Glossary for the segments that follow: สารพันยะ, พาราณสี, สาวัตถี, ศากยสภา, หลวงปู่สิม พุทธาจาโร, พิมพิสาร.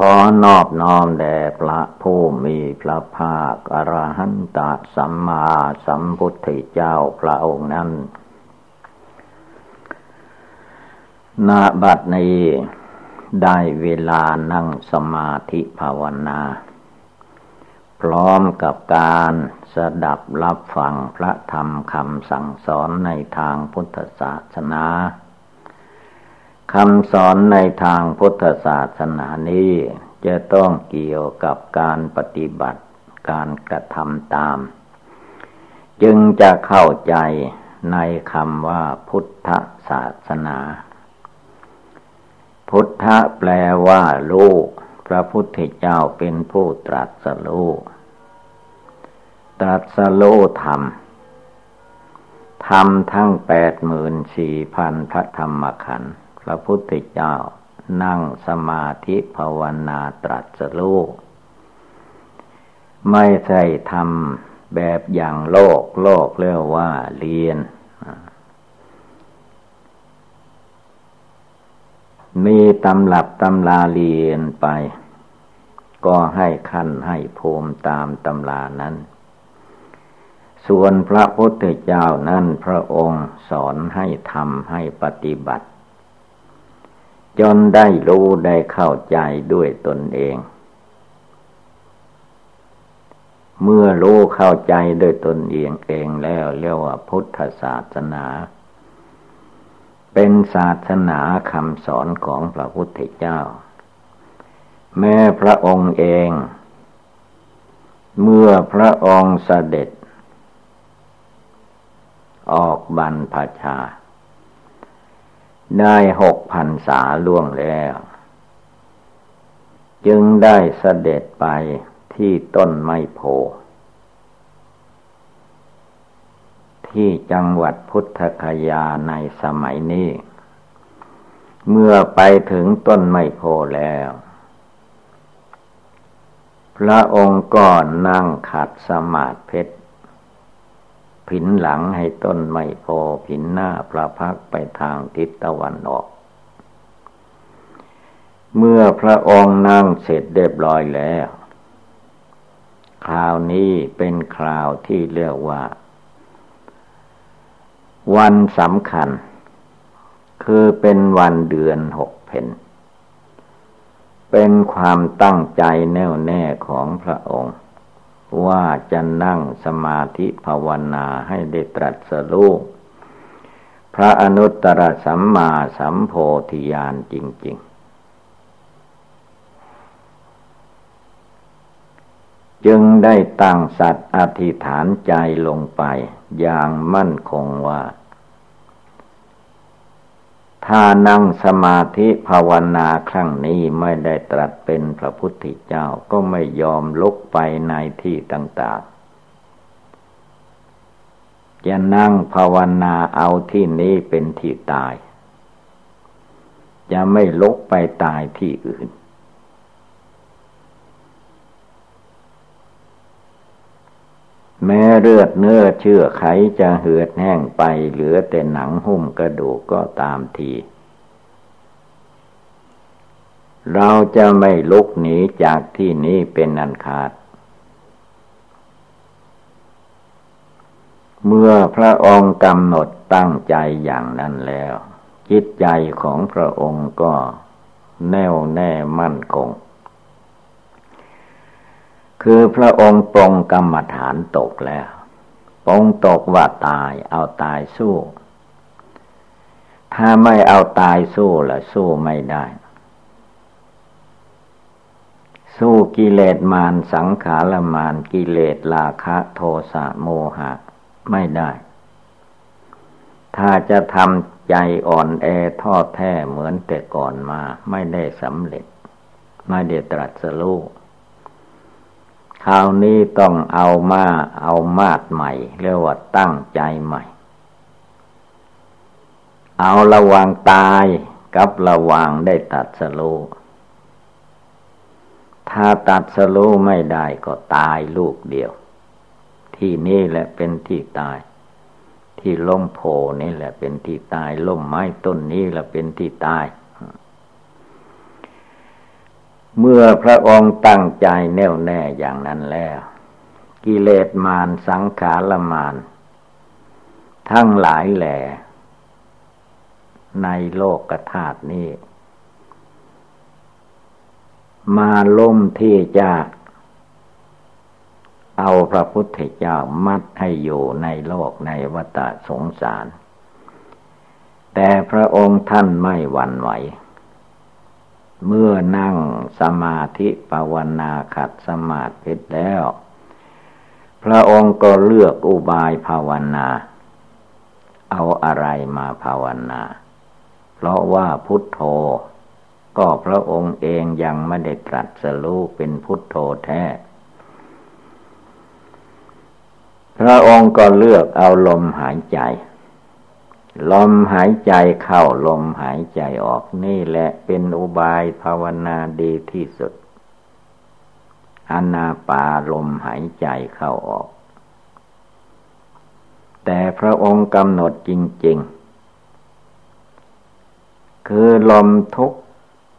ขอนอบน้อมแด่พระผู้มีพระภาคอรหันตสัมมาสัมพุทธเจ้าพระองค์นั้นณ บัดนี้ได้เวลานั่งสมาธิภาวนาพร้อมกับการสดับรับฟังพระธรรมคำสั่งสอนในทางพุทธศาสนาคำสอนในทางพุทธศาสนานี้จะต้องเกี่ยวกับการปฏิบัติการกระทำตามจึงจะเข้าใจในคำว่าพุทธศาสนาพุทธะแปลว่ารู้พระพุทธเจ้าเป็นผู้ตรัสรู้ธรรมทั้ง 84,000 พระธรรมขันธ์พระพุทธเจ้านั่งสมาธิภาวนาตรัสรู้ไม่ใช่ทำแบบอย่างโลกเรียกว่าเรียนมีตำรับตำราเรียนไปก็ให้ขั้นให้ภูมิตามตำรานั้นส่วนพระพุทธเจ้านั้นพระองค์สอนให้ทำให้ปฏิบัติจนได้รู้ได้เข้าใจด้วยตนเองเมื่อรู้เข้าใจด้วยตนเองแล้วเรียกว่าพุทธศาสนาเป็นศาสนาคำสอนของพระพุทธเจ้าแม้พระองค์เองเมื่อพระองค์เสด็จออกบรรพชาได้ 6,000 พรรษาล่วงแล้วจึงได้เสด็จไปที่ต้นไมโพที่จังหวัดพุทธคยาในสมัยนี้เมื่อไปถึงต้นไมโพแล้วพระองค์ก็นั่งขัดสมาธิเพชรผินหลังให้ต้นไมโพผินหน้าพระพักไปทางทิศตะวันออกเมื่อพระองค์นั่งเสร็จเรียบร้อยแล้วคราวนี้เป็นคราวที่เรียกว่าวันสำคัญคือเป็นวันเดือน6 เพ็ญเป็นความตั้งใจแน่วแน่ของพระองค์ว่าจะนั่งสมาธิภาวนาให้ได้ตรัสรู้พระอนุตตรสัมมาสัมโพธิญาณจริงๆจึงได้ตั้งสัตย์อธิษฐานใจลงไปอย่างมั่นคงว่าถ้านั่งสมาธิภาวนาครั้งนี้ไม่ได้ตรัสเป็นพระพุทธเจ้าก็ไม่ยอมลุกไปในที่ต่างๆจะนั่งภาวนาเอาที่นี้เป็นที่ตายจะไม่ลุกไปตายที่อื่นแม้เลือดเนื้อเชื่อไขจะเหือดแห้งไปเหลือแต่หนังหุ้มกระดูกก็ตามทีเราจะไม่ลุกหนีจากที่นี้เป็นอันขาดเมื่อพระองค์กำหนดตั้งใจอย่างนั้นแล้วจิตใจของพระองค์ก็แน่วแน่มั่นคงคือพระองค์ปรงกรรมฐานตกแล้วปรงตกว่าตายเอาตายสู้ถ้าไม่เอาตายสู้ล่ะสู้ไม่ได้สู้กิเลสมารสังขารมารกิเลสราคะโทสะโมหะไม่ได้ถ้าจะทำใจอ่อนแอท้อแท้เหมือนแต่ก่อนมาไม่ได้สำเร็จไม่ได้ตรัสรู้ คราวนี้ต้องเอามาดใหม่เรียกว่าตั้งใจใหม่เอาระวังตายกับระวังได้ตัดสโลถ้าตัดสโลไม่ได้ก็ตายลูกเดียวที่นี่แหละเป็นที่ตายที่ล้มโพนี่แหละเป็นที่ตายล้มไม้ต้นนี้แหละเป็นที่ตายเมื่อพระองค์ตั้งใจแน่วแน่อย่างนั้นแล้วกิเลสมารสังขารมารทั้งหลายแหล่ในโลกธาตุนี้มาล้มที่จะเอาพระพุทธเจ้ามัดให้อยู่ในโลกในวัฏสงสารแต่พระองค์ท่านไม่หวั่นไหวเมื่อนั่งสมาธิภาวนาขัดสมาธิแล้วพระองค์ก็เลือกอุบายภาวนาเอาอะไรมาภาวนาเพราะว่าพุทโธก็พระองค์เองยังไม่ได้ตรัสรู้เป็นพุทโธแท้พระองค์ก็เลือกเอาลมหายใจลมหายใจเข้าลมหายใจออกนี่แหละเป็นอุบายภาวนาดีที่สุดอานาปานลมหายใจเข้าออกแต่พระองค์กำหนดจริงๆคือลมทุก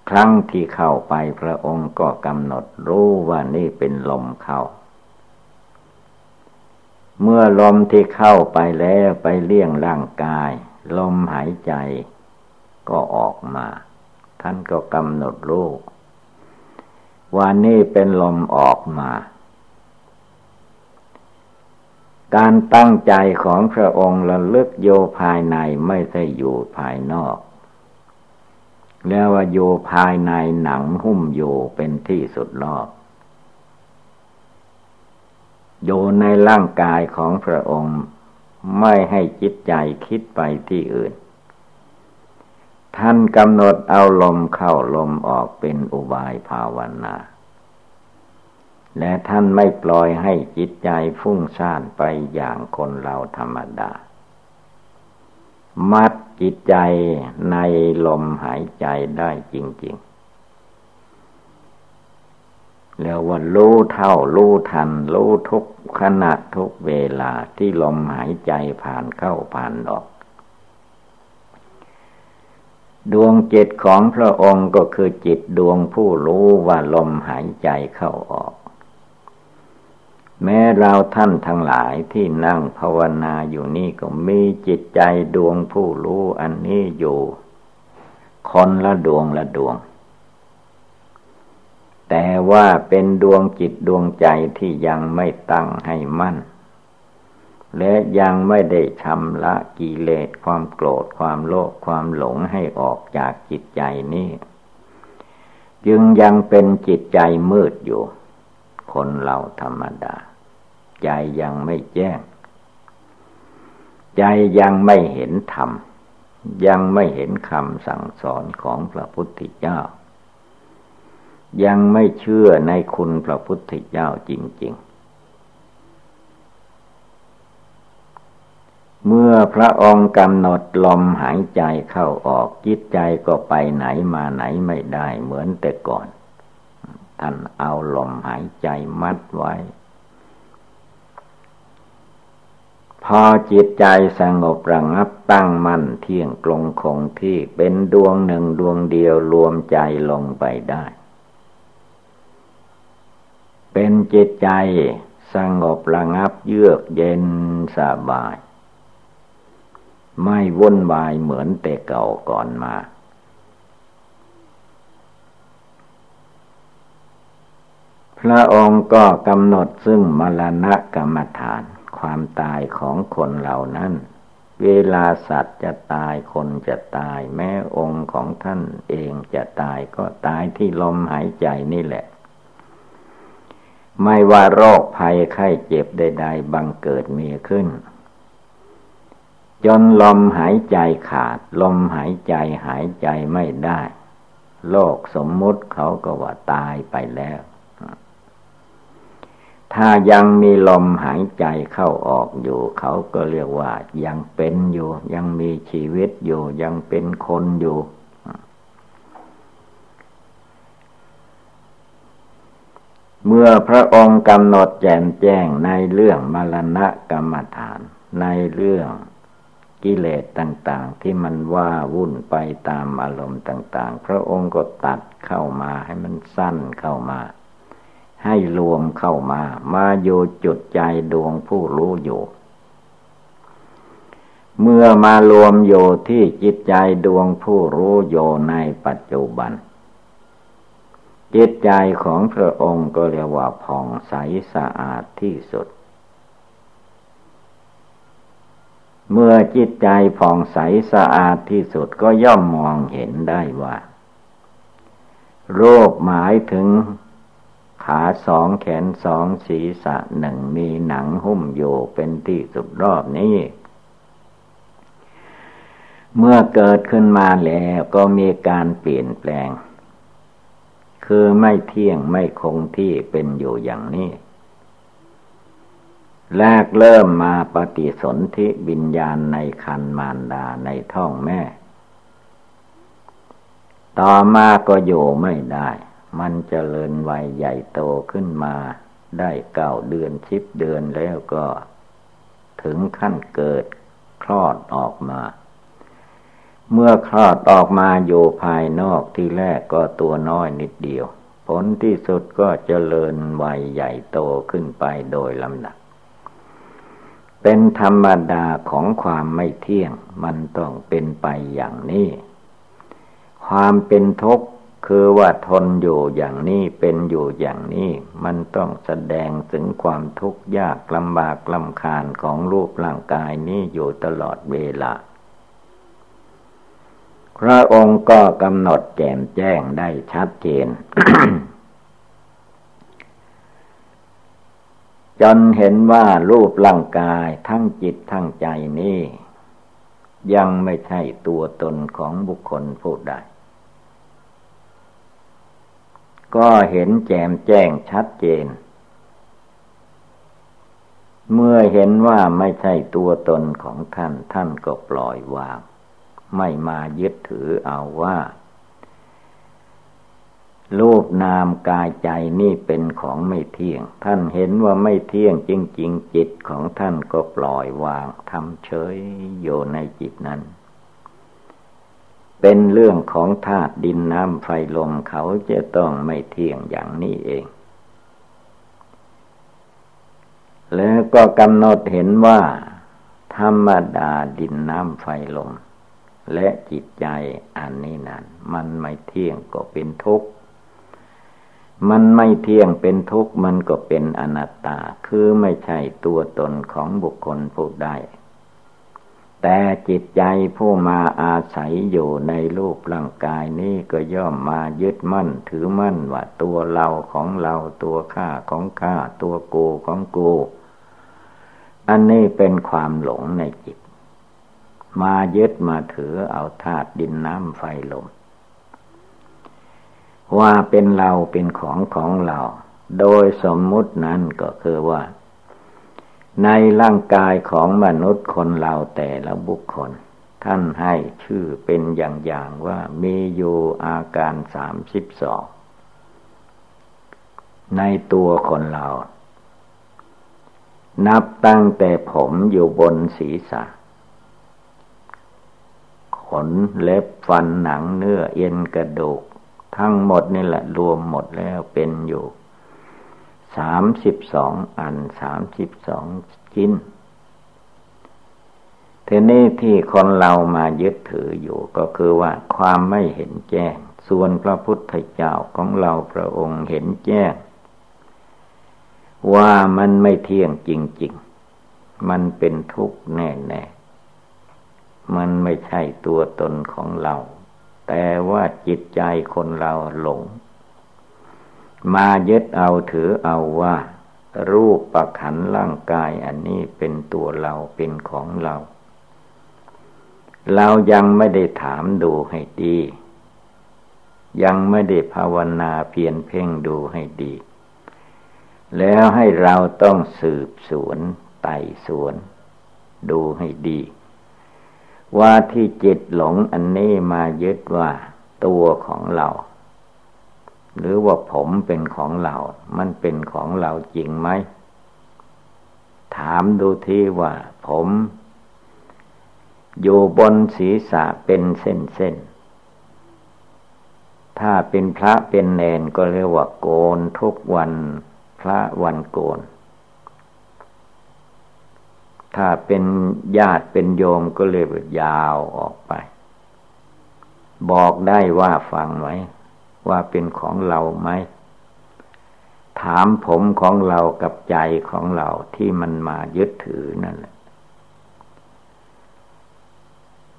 ครั้งที่เข้าไปพระองค์ก็กำหนดรู้ว่านี่เป็นลมเข้าเมื่อลมที่เข้าไปแล้วไปเลี้ยงร่างกายลมหายใจก็ออกมาท่านก็กำหนดรู้ว่านี่เป็นลมออกมาการตั้งใจของพระองค์ระลึกโยภายในไม่ใช่อยู่ภายนอกแล้วว่าโยภายในหนังหุ้มอยู่เป็นที่สุดรอบอยู่ในร่างกายของพระองค์ไม่ให้จิตใจคิดไปที่อื่นท่านกำหนดเอาลมเข้าลมออกเป็นอุบายภาวนาและท่านไม่ปล่อยให้จิตใจฟุ้งซ่านไปอย่างคนเราธรรมดามัดจิตใจในลมหายใจได้จริงๆแล้วว่ารู้เท่ารู้ทันรู้ทุกขณะทุกเวลาที่ลมหายใจผ่านเข้าผ่านออกดวงจิตของพระองค์ก็คือจิตดวงผู้รู้ว่าลมหายใจเข้าออกแม้เราท่านทั้งหลายที่นั่งภาวนาอยู่นี่ก็มีจิตใจดวงผู้รู้อันนี้อยู่คนละดวงละดวงแต่ว่าเป็นดวงจิตดวงใจที่ยังไม่ตั้งให้มั่นและยังไม่ได้ชำระกิเลสความโกรธความโลภความหลงให้ออกจากจิตใจนี้จึงยังเป็นจิตใจมืดอยู่คนเราธรรมดาใจยังไม่แจ้งใจยังไม่เห็นธรรมยังไม่เห็นคำสั่งสอนของพระพุทธเจ้ายังไม่เชื่อในคุณพระพุทธเจ้าจริงๆเมื่อพระองค์กำหนดลมหายใจเข้าออกจิตใจก็ไปไหนมาไหนไม่ได้เหมือนแต่ก่อนท่านเอาลมหายใจมัดไว้พอจิตใจสงบระงับตั้งมั่นเที่ยงตรงคงที่เป็นดวงหนึ่งดวงเดียวรวมใจลงไปได้เป็นจิตใจสงบระงับเยือกเย็นสบายไม่วุ่นวายเหมือนแต่เก่าก่อนมาพระองค์ก็กำหนดซึ่งมรณะกรรมฐานความตายของคนเหล่านั้นเวลาสัตว์จะตายคนจะตายแม้องค์ของท่านเองจะตายก็ตายที่ลมหายใจนี่แหละไม่ว่าโรคภัยไข้เจ็บใดๆบังเกิดมีขึ้นจนลมหายใจขาดลมหายใจหายใจไม่ได้โลกสมมุติเขาก็ว่าตายไปแล้ว ถ้ายังมีลมหายใจเข้าออกอยู่เขาก็เรียกว่ายังเป็นอยู่ยังมีชีวิตอยู่ยังเป็นคนอยู่เมื่อพระองค์กำหนดแจ่มแจ้งในเรื่องมรณะกรรมฐานในเรื่องกิเลสต่างๆที่มันว่าวุ่นไปตามอารมณ์ต่างๆพระองค์ก็ตัดเข้ามาให้มันสั้นเข้ามาให้รวมเข้ามาอยู่จุดใจดวงผู้รู้อยู่เมื่อมารวมอยู่ที่จิตใจดวงผู้รู้อยู่ในปัจจุบันจิตใจของพระองค์ก็เรียกว่าผ่องใสสะอาดที่สุดเมื่อจิตใจผ่องใสสะอาดที่สุดก็ย่อมมองเห็นได้ว่ารูปหมายถึงขาสองแขนสองศีรษะหนึ่งมีหนังหุ้มอยู่เป็นที่สุดรอบนี้เมื่อเกิดขึ้นมาแล้วก็มีการเปลี่ยนแปลงคือไม่เที่ยงไม่คงที่เป็นอยู่อย่างนี้แรกเริ่มมาปฏิสนธิวิญญาณในครรภ์มารดาในท้องแม่ต่อมาก็อยู่ไม่ได้มันเจริญวัยใหญ่โตขึ้นมาได้9 เดือน10 เดือนแล้วก็ถึงขั้นเกิดคลอดออกมาเมื่อคลอดออกมาอยู่ภายนอกที่แรกก็ตัวน้อยนิดเดียวผลที่สุดก็เจริญวัยใหญ่โตขึ้นไปโดยลำดับเป็นธรรมดาของความไม่เที่ยงมันต้องเป็นไปอย่างนี้ความเป็นทุกข์คือว่าทนอยู่อย่างนี้เป็นอยู่อย่างนี้มันต้องแสดงถึงความทุกข์ยากลำบากลำคาญของรูปร่างกายนี้อยู่ตลอดเวลาพระองค์ก็กำหนดแจ่มแจ้งได้ชัดเจน จนเห็นว่ารูปร่างกายทั้งจิตทั้งใจนี้ยังไม่ใช่ตัวตนของบุคคลผู้ใดก็เห็นแจ่มแจ้งชัดเจนเมื่อเห็นว่าไม่ใช่ตัวตนของท่านท่านก็ปล่อยวางไม่มายึดถือเอาว่ารูปนามกายใจนี่เป็นของไม่เที่ยงท่านเห็นว่าไม่เที่ยงจริงๆจิตของท่านก็ปล่อยวางทำเฉยอยู่ในจิตนั้นเป็นเรื่องของธาตุดินน้ำไฟลมเขาจะต้องไม่เที่ยงอย่างนี้เองแล้วก็กำหนดเห็นว่าธรรมดาดินน้ำไฟลมและจิตใจอันนี้นั้นมันไม่เที่ยงก็เป็นทุกข์มันไม่เที่ยงเป็นทุกข์มันก็เป็นอนัตตาคือไม่ใช่ตัวตนของบุคคลผู้ใดแต่จิตใจผู้มาอาศัยอยู่ในรูปร่างกายนี้ก็ย่อมมายึดมั่นถือมั่นว่าตัวเราของเราตัวข้าของข้าตัวกูของกูอันนี้เป็นความหลงในจิตมายึดมาถือเอาธาตุดินน้ำไฟลมว่าเป็นเราเป็นของของเราโดยสมมุตินั้นก็คือว่าในร่างกายของมนุษย์คนเราแต่ละบุคคลท่านให้ชื่อเป็นอย่างว่ามีอยู่อาการ32ในตัวคนเรานับตั้งแต่ผมอยู่บนศีรษะขนเล็บฟันหนังเนื้อเอ็นกระดูกทั้งหมดนี่แหละรวมหมดแล้วเป็นอยู่32 อัน32 ชิ้นทีนี้ที่คนเรามายึดถืออยู่ก็คือว่าความไม่เห็นแจ้งส่วนพระพุทธเจ้าของเราพระองค์เห็นแจ้งว่ามันไม่เที่ยงจริงๆมันเป็นทุกข์แน่ๆมันไม่ใช่ตัวตนของเราแต่ว่าจิตใจคนเราหลงมายึดเอาถือเอาว่ารูปประขันร่างกายอันนี้เป็นตัวเราเป็นของเราเรายังไม่ได้ถามดูให้ดียังไม่ได้ภาวนาเพียรเพ่งดูให้ดี แล้วให้เราต้องสืบสวนไต่สวนดูให้ดีว่าที่จิตหลงอันนี้มายึดว่าตัวของเราหรือว่าผมเป็นของเรามันเป็นของเราจริงไหมถามดูที่ว่าผมอยู่บนศีรษะเป็นเส้นๆถ้าเป็นพระเป็นเณรก็เรียกว่าโกนทุกวันพระวันโกนถ้าเป็นญาติเป็นโยมก็เรียกว่ายาวออกไปบอกได้ว่าฟังไหมว่าเป็นของเราไหมถามผมของเรากับใจของเราที่มันมายึดถือนั่นแหละ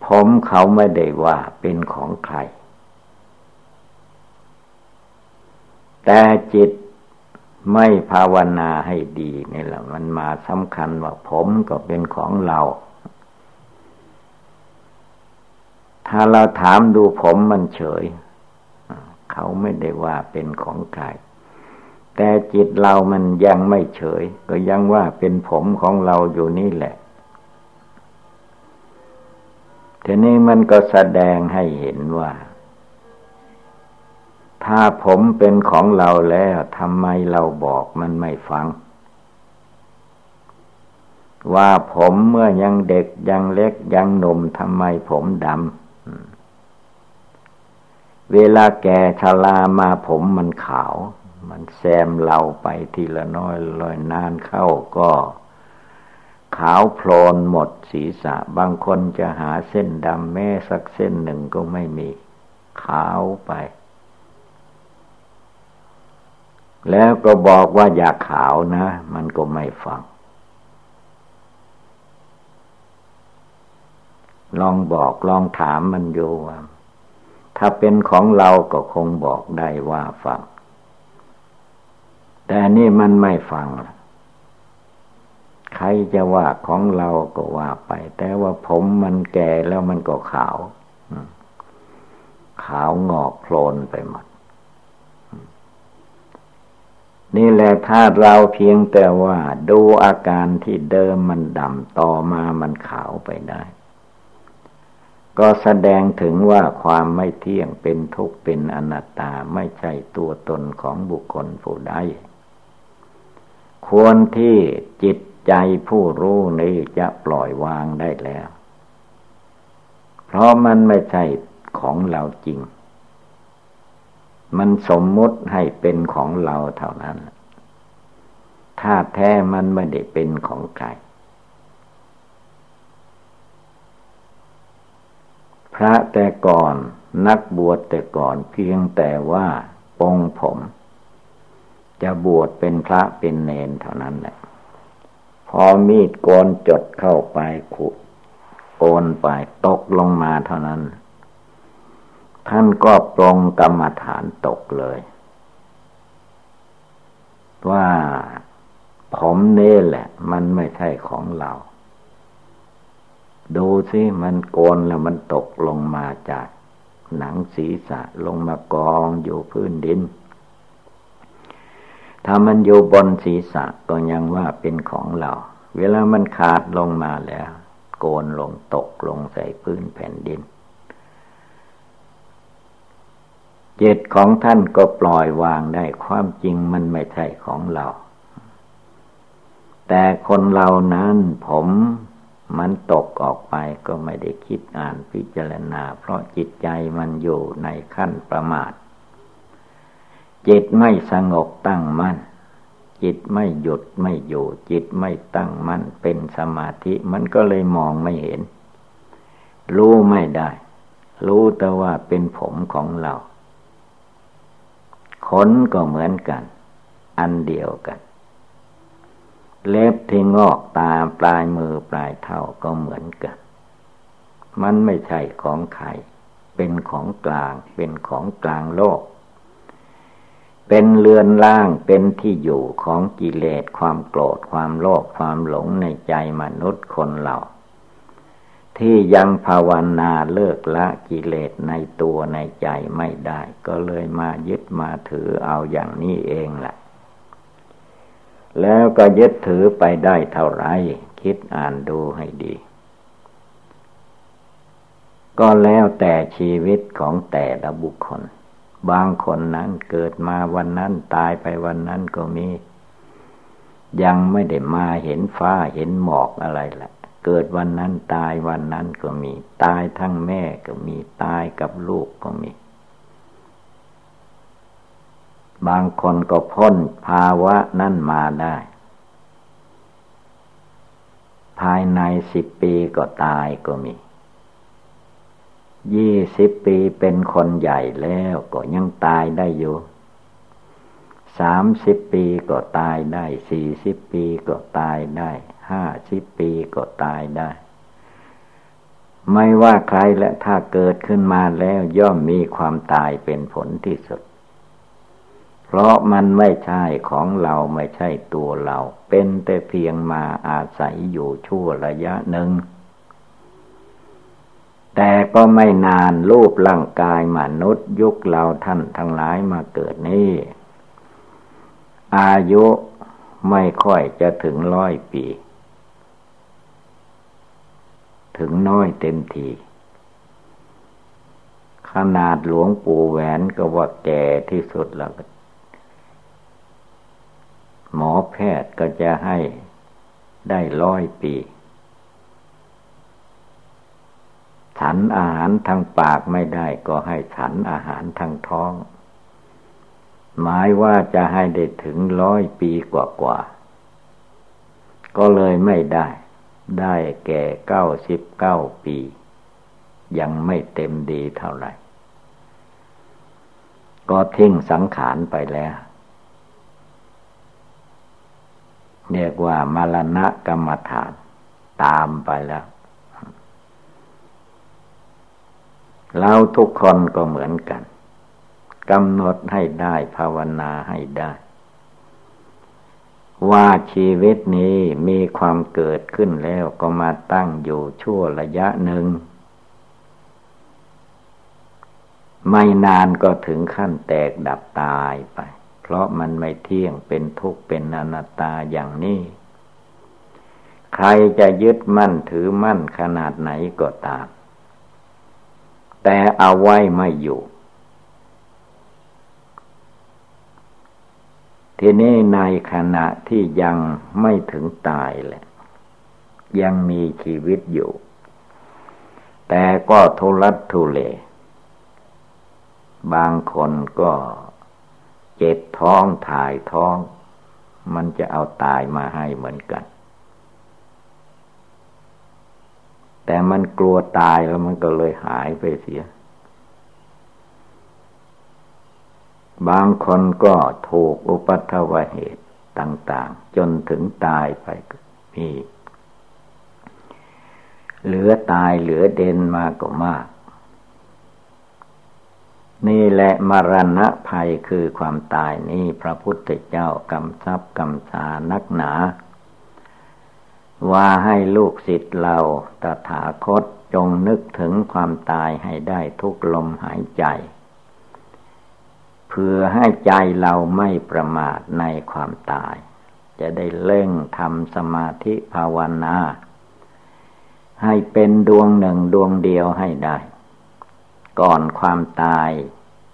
ผมเขาไม่ได้ว่าเป็นของใครแต่จิตไม่ภาวนาให้ดีนี่แหละมันมาสำคัญว่าผมก็เป็นของเราถ้าเราถามดูผมมันเฉยเขาไม่ได้ว่าเป็นของใครแต่จิตเรามันยังไม่เฉยก็ยังว่าเป็นผมของเราอยู่นี่แหละทีนี้มันก็แสดงให้เห็นว่าถ้าผมเป็นของเราแล้วทำไมเราบอกมันไม่ฟังว่าผมเมื่อยังเด็กยังเล็กยังหนุ่มทำไมผมดำเวลาแก่ชรามาผมมันขาวมันแซมเราไปทีละน้อยละนานเข้าก็ขาวโพลนหมดศีรษะบางคนจะหาเส้นดำแม้สักเส้นหนึ่งก็ไม่มีขาวไปแล้วก็บอกว่าอย่าขาวนะมันก็ไม่ฟังลองบอกลองถามมันอยู่ว่าถ้าเป็นของเราก็คงบอกได้ว่าฟังแต่นี่มันไม่ฟังใครจะว่าของเราก็ว่าไปแต่ว่าผมมันแก่แล้วมันก็ขาวขาวงอกโพลนไปหมดนี่แหละถ้าเราเพียงแต่ว่าดูอาการที่เดิมมันดำต่อมามันขาวไปได้ก็แสดงถึงว่าความไม่เที่ยงเป็นทุกข์เป็นอนัตตาไม่ใช่ตัวตนของบุคคลผู้ใดควรที่จิตใจผู้รู้นี้จะปล่อยวางได้แล้วเพราะมันไม่ใช่ของเราจริงมันสมมติให้เป็นของเราเท่านั้นถ้าแท้มันไม่ได้เป็นของใครพระแต่ก่อนนักบวชแต่ก่อนเพียงแต่ว่าปรงผมจะบวชเป็นพระเป็นเณรเท่านั้นแหละพอมีดโกนจดเข้าไปขุดโกนไปตกลงมาเท่านั้นท่านก็ปรงกรรมฐานตกเลยว่าผมนี่แหละมันไม่ใช่ของเราดูสิมันโกนแล้วมันตกลงมาจากหนังศีรษะลงมากองอยู่พื้นดินถ้ามันอยู่บนศีรษะก็ยังว่าเป็นของเราเวลามันขาดลงมาแล้วโกนลงตกลงใส่พื้นแผ่นดินจิตของท่านก็ปล่อยวางได้ความจริงมันไม่ใช่ของเราแต่คนเรานั้นผมมันตกออกไปก็ไม่ได้คิดอ่านพิจารณาเพราะจิตใจมันอยู่ในขั้นประมาทจิตไม่สงบตั้งมั่นจิตไม่หยุดไม่อยู่จิตไม่ตั้งมั่นเป็นสมาธิมันก็เลยมองไม่เห็นรู้ไม่ได้รู้แต่ว่าเป็นผมของเราขนก็เหมือนกันอันเดียวกันเล็บที่งอกตาปลายมือปลายเท้าก็เหมือนกันมันไม่ใช่ของใครเป็นของกลางเป็นของกลางโลกเป็นเรือนร่างเป็นที่อยู่ของกิเลสความโกรธความโลภความหลงในใจมนุษย์คนเราที่ยังภาวนาเลิกละกิเลสในตัวในใจไม่ได้ก็เลยมายึดมาถือเอาอย่างนี้เองแหละ แล้วก็ยึดถือไปได้เท่าไรคิดอ่านดูให้ดีก็แล้วแต่ชีวิตของแต่ละบุคคลบางคนนั้นเกิดมาวันนั้นตายไปวันนั้นก็มียังไม่ได้มาเห็นฟ้าเห็นหมอกอะไรละเกิดวันนั้นตายวันนั้นก็มีตายทั้งแม่ก็มีตายกับลูกก็มีบางคนก็พ้นภาวะนั่นมาได้ภายใน10 ปีก็ตายก็มี20 ปีเป็นคนใหญ่แล้วก็ยังตายได้อยู่30 ปีก็ตายได้40 ปีก็ตายได้50 ปีก็ตายได้ไม่ว่าใครและถ้าเกิดขึ้นมาแล้วย่อมมีความตายเป็นผลที่สุดเพราะมันไม่ใช่ของเราไม่ใช่ตัวเราเป็นแต่เพียงมาอาศัยอยู่ชั่วระยะหนึ่งแต่ก็ไม่นานรูปร่างกายมนุษย์ยุคเราท่านทั้งหลายมาเกิดนี้อายุไม่ค่อยจะถึง100 ปีถึงน้อยเต็มทีขนาดหลวงปู่แหวนก็ว่าแก่ที่สุดแล้วหมอแพทย์ก็จะให้ได้100 ปีฉันอาหารทางปากไม่ได้ก็ให้ฉันอาหารทางท้องหมายว่าจะให้ได้ถึง100 ปีกว่าก็เลยไม่ได้แก่99 ปียังไม่เต็มดีเท่าไหร่ก็ทิ้งสังขารไปแล้วเรียกว่ามรณะกรรมฐานตามไปแล้วเราทุกคนก็เหมือนกันกำหนดให้ได้ภาวนาให้ได้ว่าชีวิตนี้มีความเกิดขึ้นแล้วก็มาตั้งอยู่ชั่วระยะหนึ่งไม่นานก็ถึงขั้นแตกดับตายไปเพราะมันไม่เที่ยงเป็นทุกข์เป็นอนัตตาอย่างนี้ใครจะยึดมั่นถือมั่นขนาดไหนก็ตามแต่เอาไว้ไม่อยู่ทีนี้ในขณะที่ยังไม่ถึงตายแหละยังมีชีวิตอยู่แต่ก็ทุลักทุเลบางคนก็เจ็บท้องถ่ายท้องมันจะเอาตายมาให้เหมือนกันแต่มันกลัวตายแล้วมันก็เลยหายไปเสียบางคนก็ถูกอุปัทถวเหตุต่างๆจนถึงตายไปมีเหลือตายเหลือเด่นมาก็มากนี่แหละมรณะภัยคือความตายนี้พระพุทธเจ้ากำชับกำชานักหนาว่าให้ลูกศิษย์เราตถาคตจงนึกถึงความตายให้ได้ทุกลมหายใจเพื่อให้ใจเราไม่ประมาทในความตายจะได้เร่งทำสมาธิภาวนาให้เป็นดวงหนึ่งดวงเดียวให้ได้ก่อนความตาย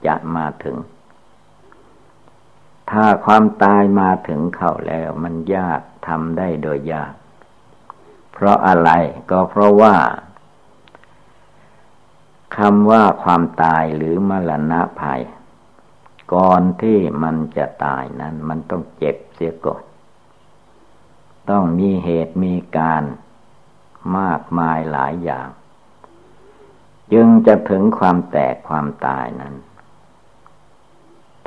จะมาถึงถ้าความตายมาถึงเข้าแล้วมันยากทำได้โดยยากเพราะอะไรก็เพราะว่าคำว่าความตายหรือมรณะภัยก่อนที่มันจะตายนั้นมันต้องเจ็บเสียก่อนต้องมีเหตุมีการมากมายหลายอย่างจึงจะถึงความแตกความตายนั้น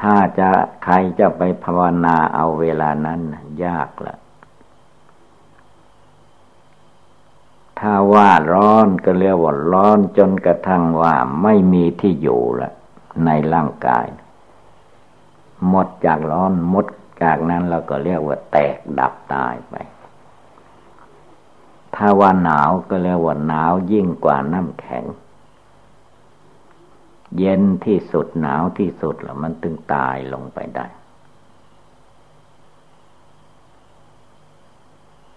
ถ้าจะใครจะไปภาวนาเอาเวลานั้นยากละถ้าว่าร้อนก็เรียกว่าร้อนจนกระทั่งว่าไม่มีที่อยู่ละในร่างกายหมดจากร้อนหมดจากนั้นเราก็เรียกว่าแตกดับตายไปถ้าว่าหนาวก็เรียกว่าหนาวยิ่งกว่าน้ำแข็งเย็นที่สุดหนาวที่สุดแล้วมันถึงตายลงไปได้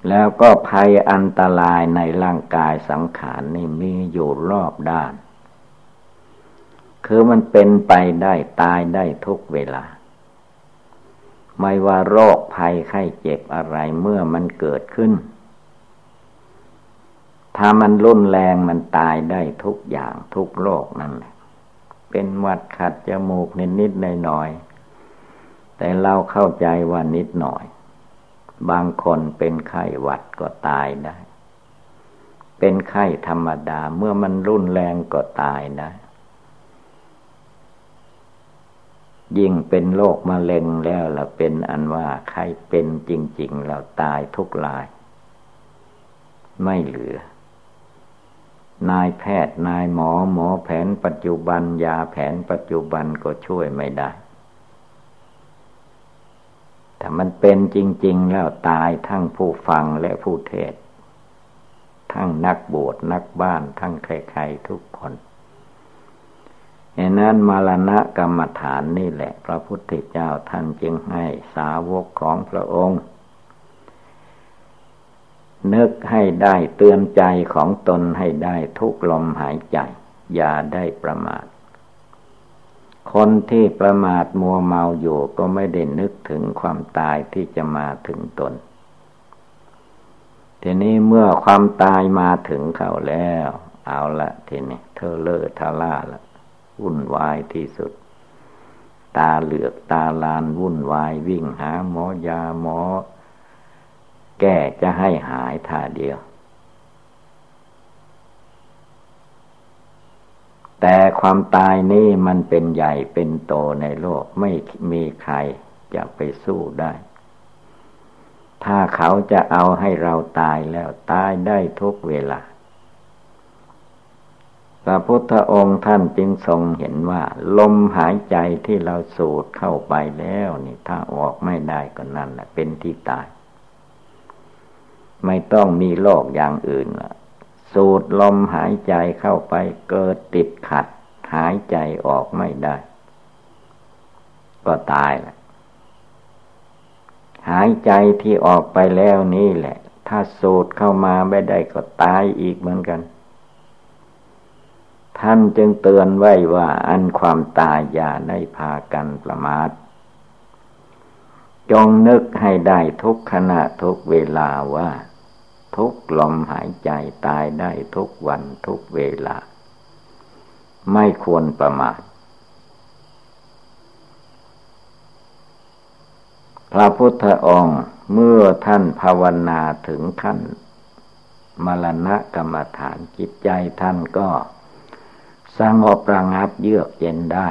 แล้วก็ภัยอันตรายในร่างกายสังขารนี่มีอยู่รอบด้านคือมันเป็นไปได้ตายได้ทุกเวลาไม่ว่าโรคภัยไข้เจ็บอะไรเมื่อมันเกิดขึ้นถ้ามันรุนแรงมันตายได้ทุกอย่างทุกโรคนั่นแหละเป็นหวัดขัดจมูกนิดๆหน่อยๆแต่เราเข้าใจว่านิดหน่อยบางคนเป็นไข้หวัดก็ตายได้เป็นไข้ธรรมดาเมื่อมันรุนแรงก็ตายได้ยิ่งเป็นโรคมะเร็งแล้วล่ะเป็นอันว่าใครเป็นจริงๆเราตายทุกรายไม่เหลือนายแพทย์นายหมอแผนปัจจุบันยาแผนปัจจุบันก็ช่วยไม่ได้แต่มันเป็นจริงๆแล้วตายทั้งผู้ฟังและผู้เทศทั้งนักบวชนักบ้านทั้งใครๆทุกคนในนั้นมรณะกรรมฐานนี่แหละพระพุทธเจ้าท่านจึงให้สาวกของพระองค์นึกให้ได้เตือนใจของตนให้ได้ทุกลมหายใจอย่าได้ประมาทคนที่ประมาทมัวเมาอยู่ก็ไม่ได้นึกถึงความตายที่จะมาถึงตนทีนี้เมื่อความตายมาถึงเขาแล้วเอาละทีนี้เธอเลอะทะล่าละวุ่นวายที่สุดตาเหลือกตาลานวุ่นวายวิ่งหาหมอยาหมอแก้จะให้หายท่าเดียวแต่ความตายนี่มันเป็นใหญ่เป็นโตในโลกไม่มีใครจะไปสู้ได้ถ้าเขาจะเอาให้เราตายแล้วตายได้ทุกเวลาพระพุทธองค์ท่านจึงทรงเห็นว่าลมหายใจที่เราสูดเข้าไปแล้วนี่ถ้าออกไม่ได้ก็นั่นแหละเป็นที่ตายไม่ต้องมีโรคอย่างอื่นละสูดลมหายใจเข้าไปเกิดติดขัดหายใจออกไม่ได้ก็ตายละหายใจที่ออกไปแล้วนี่แหละถ้าสูดเข้ามาไม่ได้ก็ตายอีกเหมือนกันท่านจึงเตือนไว้ว่าอันความตายอย่าได้พากันประมาทจงนึกให้ได้ทุกขณะทุกเวลาว่าทุกลมหายใจตายได้ทุกวันทุกเวลาไม่ควรประมาทพระพุทธองค์เมื่อท่านภาวนาถึงขั้นมรณะกรรมฐานจิตใจท่านก็สงบระงับเยือกเย็นได้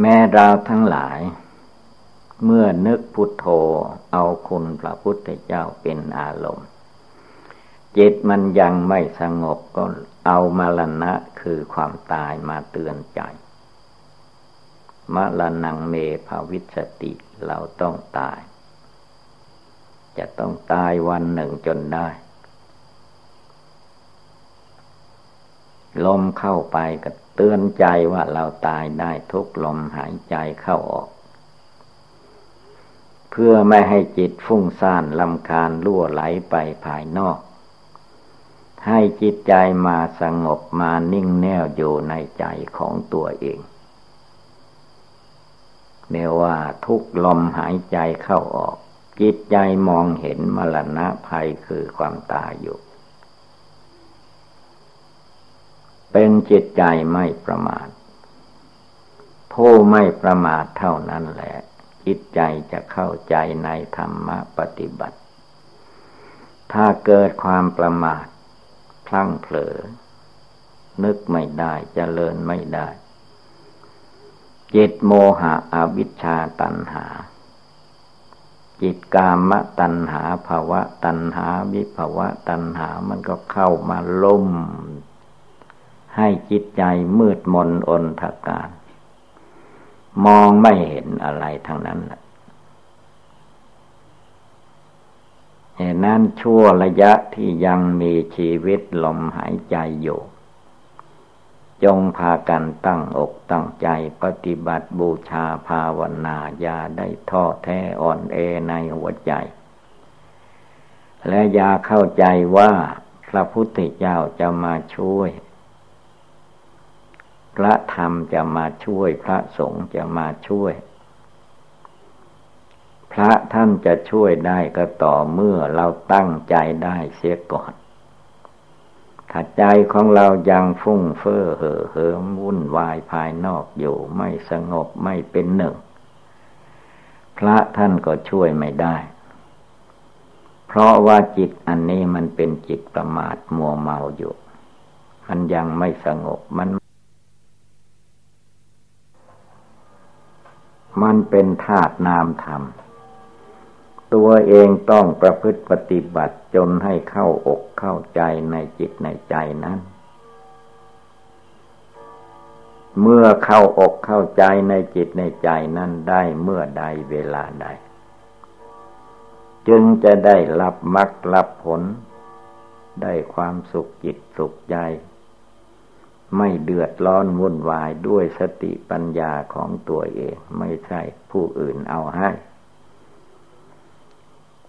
แม่เราทั้งหลายเมื่อนึกพุทโธเอาคุณพระพุทธเจ้าเป็นอารมณ์จิตมันยังไม่สงบก็เอามรณะคือความตายมาเตือนใจมรณังเมภวิสสติเราต้องตายจะต้องตายวันหนึ่งจนได้ลมเข้าไปก็เตือนใจว่าเราตายได้ทุกลมหายใจเข้าออกเพื่อไม่ให้จิตฟุ้งซ่านรำคาญรั่วไหลไปภายนอกให้จิตใจมาสงบมานิ่งแน่วอยู่ในใจของตัวเองแม้ว่าทุกลมหายใจเข้าออกจิตใจมองเห็นมรณะภัยคือความตายอยู่เป็นจิตใจไม่ประมาทผู้ไม่ประมาทเท่านั้นแหละจิตใจจะเข้าใจในธรรมปฏิบัติถ้าเกิดความประมาทพลั้งเผลอนึกไม่ได้เจริญไม่ได้จิตโมหะอวิชชาตัณหาจิตกามตัณหาภวตัณหาวิภวตัณหามันก็เข้ามาล่มให้จิตใจมืดมนอนทการมองไม่เห็นอะไรทั้งนั้นแหละเหตุนั้นชั่วระยะที่ยังมีชีวิตลมหายใจอยู่ จงพากันตั้งอกตั้งใจปฏิบัติบูชาภาวนาอย่าได้ท้อแท้อ่อนแอในหัวใจและอย่าเข้าใจว่าพระพุทธเจ้าจะมาช่วยพระธรรมจะมาช่วยพระสงฆ์จะมาช่วยพระท่านจะช่วยได้ก็ต่อเมื่อเราตั้งใจได้เสียก่อนถ้าใจของเรายังฟุ้งเฟ้อเห่อเหิมวุ่นวายภายนอกอยู่ไม่สงบไม่เป็นหนึ่งพระท่านก็ช่วยไม่ได้เพราะว่าจิตอันนี้มันเป็นจิตประมาทมัวเมาอยู่มันยังไม่สงบมันเป็นธาตุนามธรรมตัวเองต้องประพฤติปฏิบัติจนให้เข้าอกเข้าใจในจิตในใจนั้นเมื่อเข้าอกเข้าใจในจิตในใจนั้นได้เมื่อใดเวลาใดจึงจะได้รับมรรครับผลได้ความสุขจิตสุขใจไม่เดือดร้อนวุ่นวายด้วยสติปัญญาของตัวเองไม่ใช่ผู้อื่นเอาให้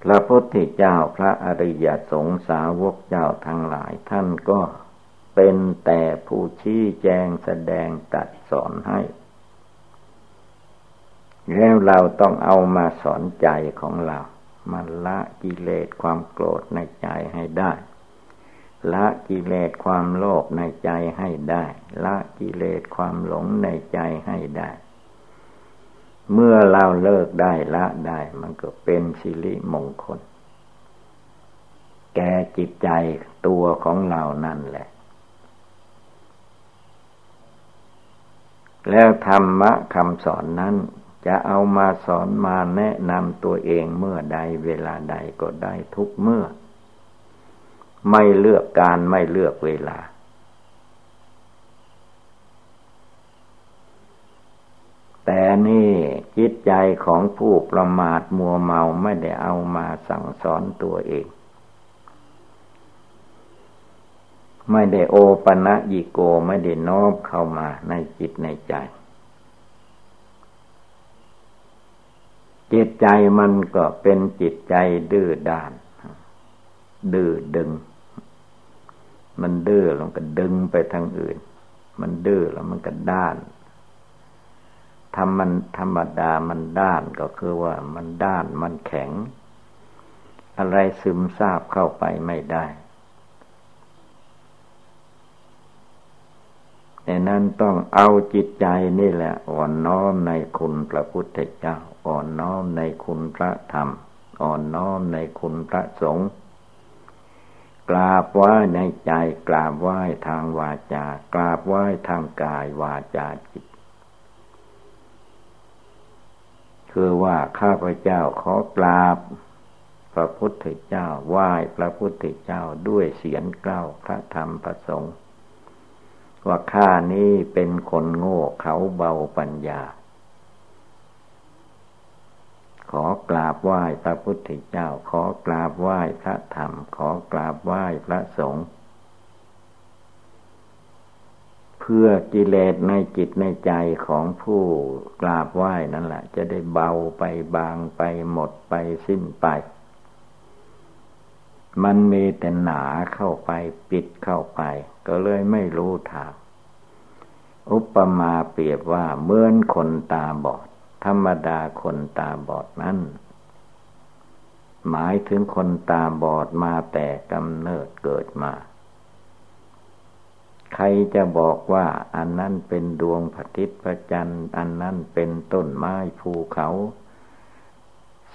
พระพุทธเจ้าพระอริยสงฆ์สาวกเจ้าทั้งหลายท่านก็เป็นแต่ผู้ชี้แจงแสดงตรัสสอนให้แล้วเราต้องเอามาสอนใจของเรามันละกิเลสความโกรธในใจให้ได้ละกิเลสความโลภในใจให้ได้ละกิเลสความหลงในใจให้ได้เมื่อเราเลิกได้ละได้มันก็เป็นสิริมงคลแก่จิตใจตัวของเรานั่นแหละแล้วธรรมะคำสอนนั้นจะเอามาสอนมาแนะนำตัวเองเมื่อใดเวลาใดก็ได้ทุกเมื่อไม่เลือกการไม่เลือกเวลาแต่นี่จิตใจของผู้ประมาทมัวเมาไม่ได้เอามาสั่งสอนตัวเองไม่ได้โอปนะยิโกไม่ได้น้อมเข้ามาในจิตในใจจิตใจมันก็เป็นจิตใจดื้อด้านดื้อดึงมันดื้อแล้วมันก็ดึงไปทางอื่นมันดื้อแล้วมันก็ด้านถ้ามันธรรมดามันด้านก็คือว่ามันด้านมันแข็งอะไรซึมซาบเข้าไปไม่ได้ดังนั้นต้องเอาจิตใจนี่แหละอ่อนน้อมในคุณพระพุทธเจ้าอ่อนน้อมในคุณพระธรรมอ่อนน้อมในคุณพระสงฆ์กราบไหว้ในใจกราบไหว้ทางวาจากราบไหว้ทางกายวาจาจิตคือว่าข้าพเจ้าขอกราบพระพุทธเจ้าไหว้พระพุทธเจ้าด้วยเศียรเกล้าพระธรรมพระสงฆ์ว่าข้านี้เป็นคนโง่เขาเบาปัญญาขอกราบไหว้พระพุทธเจ้าขอกราบไหว้พระธรรมขอกราบไหว้พระสงฆ์เพื่อกิเลสในจิตในใจของผู้กราบไหว้นั่นแหละจะได้เบาไปบางไปหมดไปสิ้นไปมันมีแต่หนาเข้าไปปิดเข้าไปก็เลยไม่รู้ทางอุปมาเปรียบว่าเหมือนคนตาบอดธรรมดาคนตาบอดนั้นหมายถึงคนตาบอดมาแต่กำเนิดเกิดมาใครจะบอกว่าอันนั้นเป็นดวงพระอาทิตย์พระจันทร์อันนั้นเป็นต้นไม้ภูเขา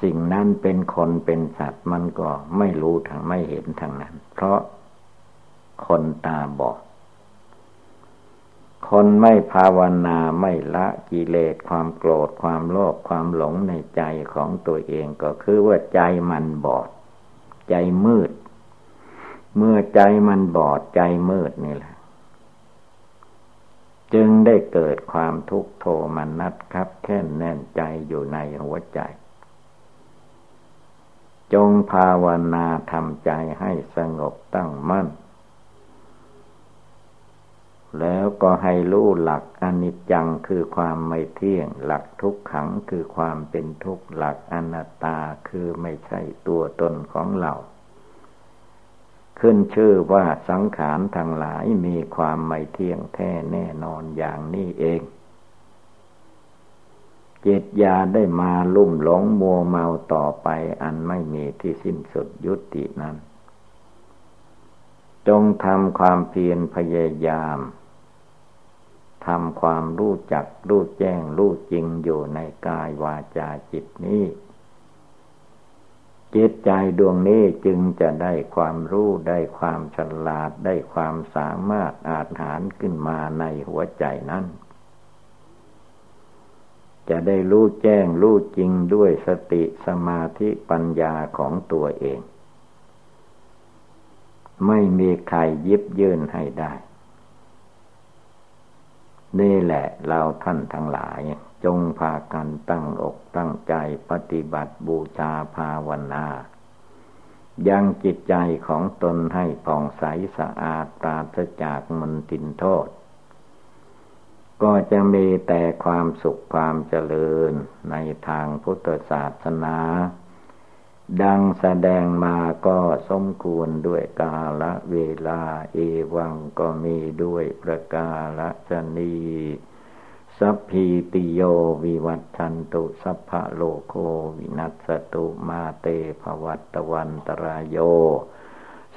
สิ่งนั้นเป็นคนเป็นสัตว์มันก็ไม่รู้ทางไม่เห็นทางนั้นเพราะคนตาบอดคนไม่ภาวนาไม่ละกิเลสความโกรธความโลภความหลงในใจของตัวเองก็คือว่าใจมันบอดใจมืดเมื่อใจมันบอดใจมืดนี่แหละจึงได้เกิดความทุกข์โทมนัสครับแค่แน่นใจอยู่ในหัวใจจงภาวนาทำใจให้สงบตั้งมั่น แล้วก็ให้รู้หลักอนิจจังคือความไม่เที่ยงหลักทุกขังคือความเป็นทุกข์หลักอนัตตาคือไม่ใช่ตัวตนของเราขึ้นชื่อว่าสังขารทั้งหลายมีความไม่เที่ยงแท้แน่นอนอย่างนี้เองจิตอย่าได้มาลุ่มหลงมัวเมาต่อไปอันไม่มีที่สิ้นสุดยุตินั้นจงทำความเพียรพยายามทำความรู้จักรู้แจ้งรู้จริงอยู่ในกายวาจาจิตนี้จิตใจดวงนี้จึงจะได้ความรู้ได้ความฉลาดได้ความสามารถอาจหาญขึ้นมาในหัวใจนั้นจะได้รู้แจ้งรู้จริงด้วยสติสมาธิปัญญาของตัวเองไม่มีใครยิบยื่นให้ได้นี่แหละเราท่านทั้งหลายจงพากันตั้งอกตั้งใจปฏิบัติบูชาภาวนายังจิตใจของตนให้ผ่องใสสะอาดปราศจากมลทินโทษก็จะมีแต่ความสุขความเจริญในทางพุทธศาสนาดังแสดงมาก็สมควรด้วยกาลเวลาเอวังก็มีด้วยประกาศนีสัพพิติโยวิวัตชันตุสัพพะโลกโควินัสสตุมาเตภวัตวันตรายโย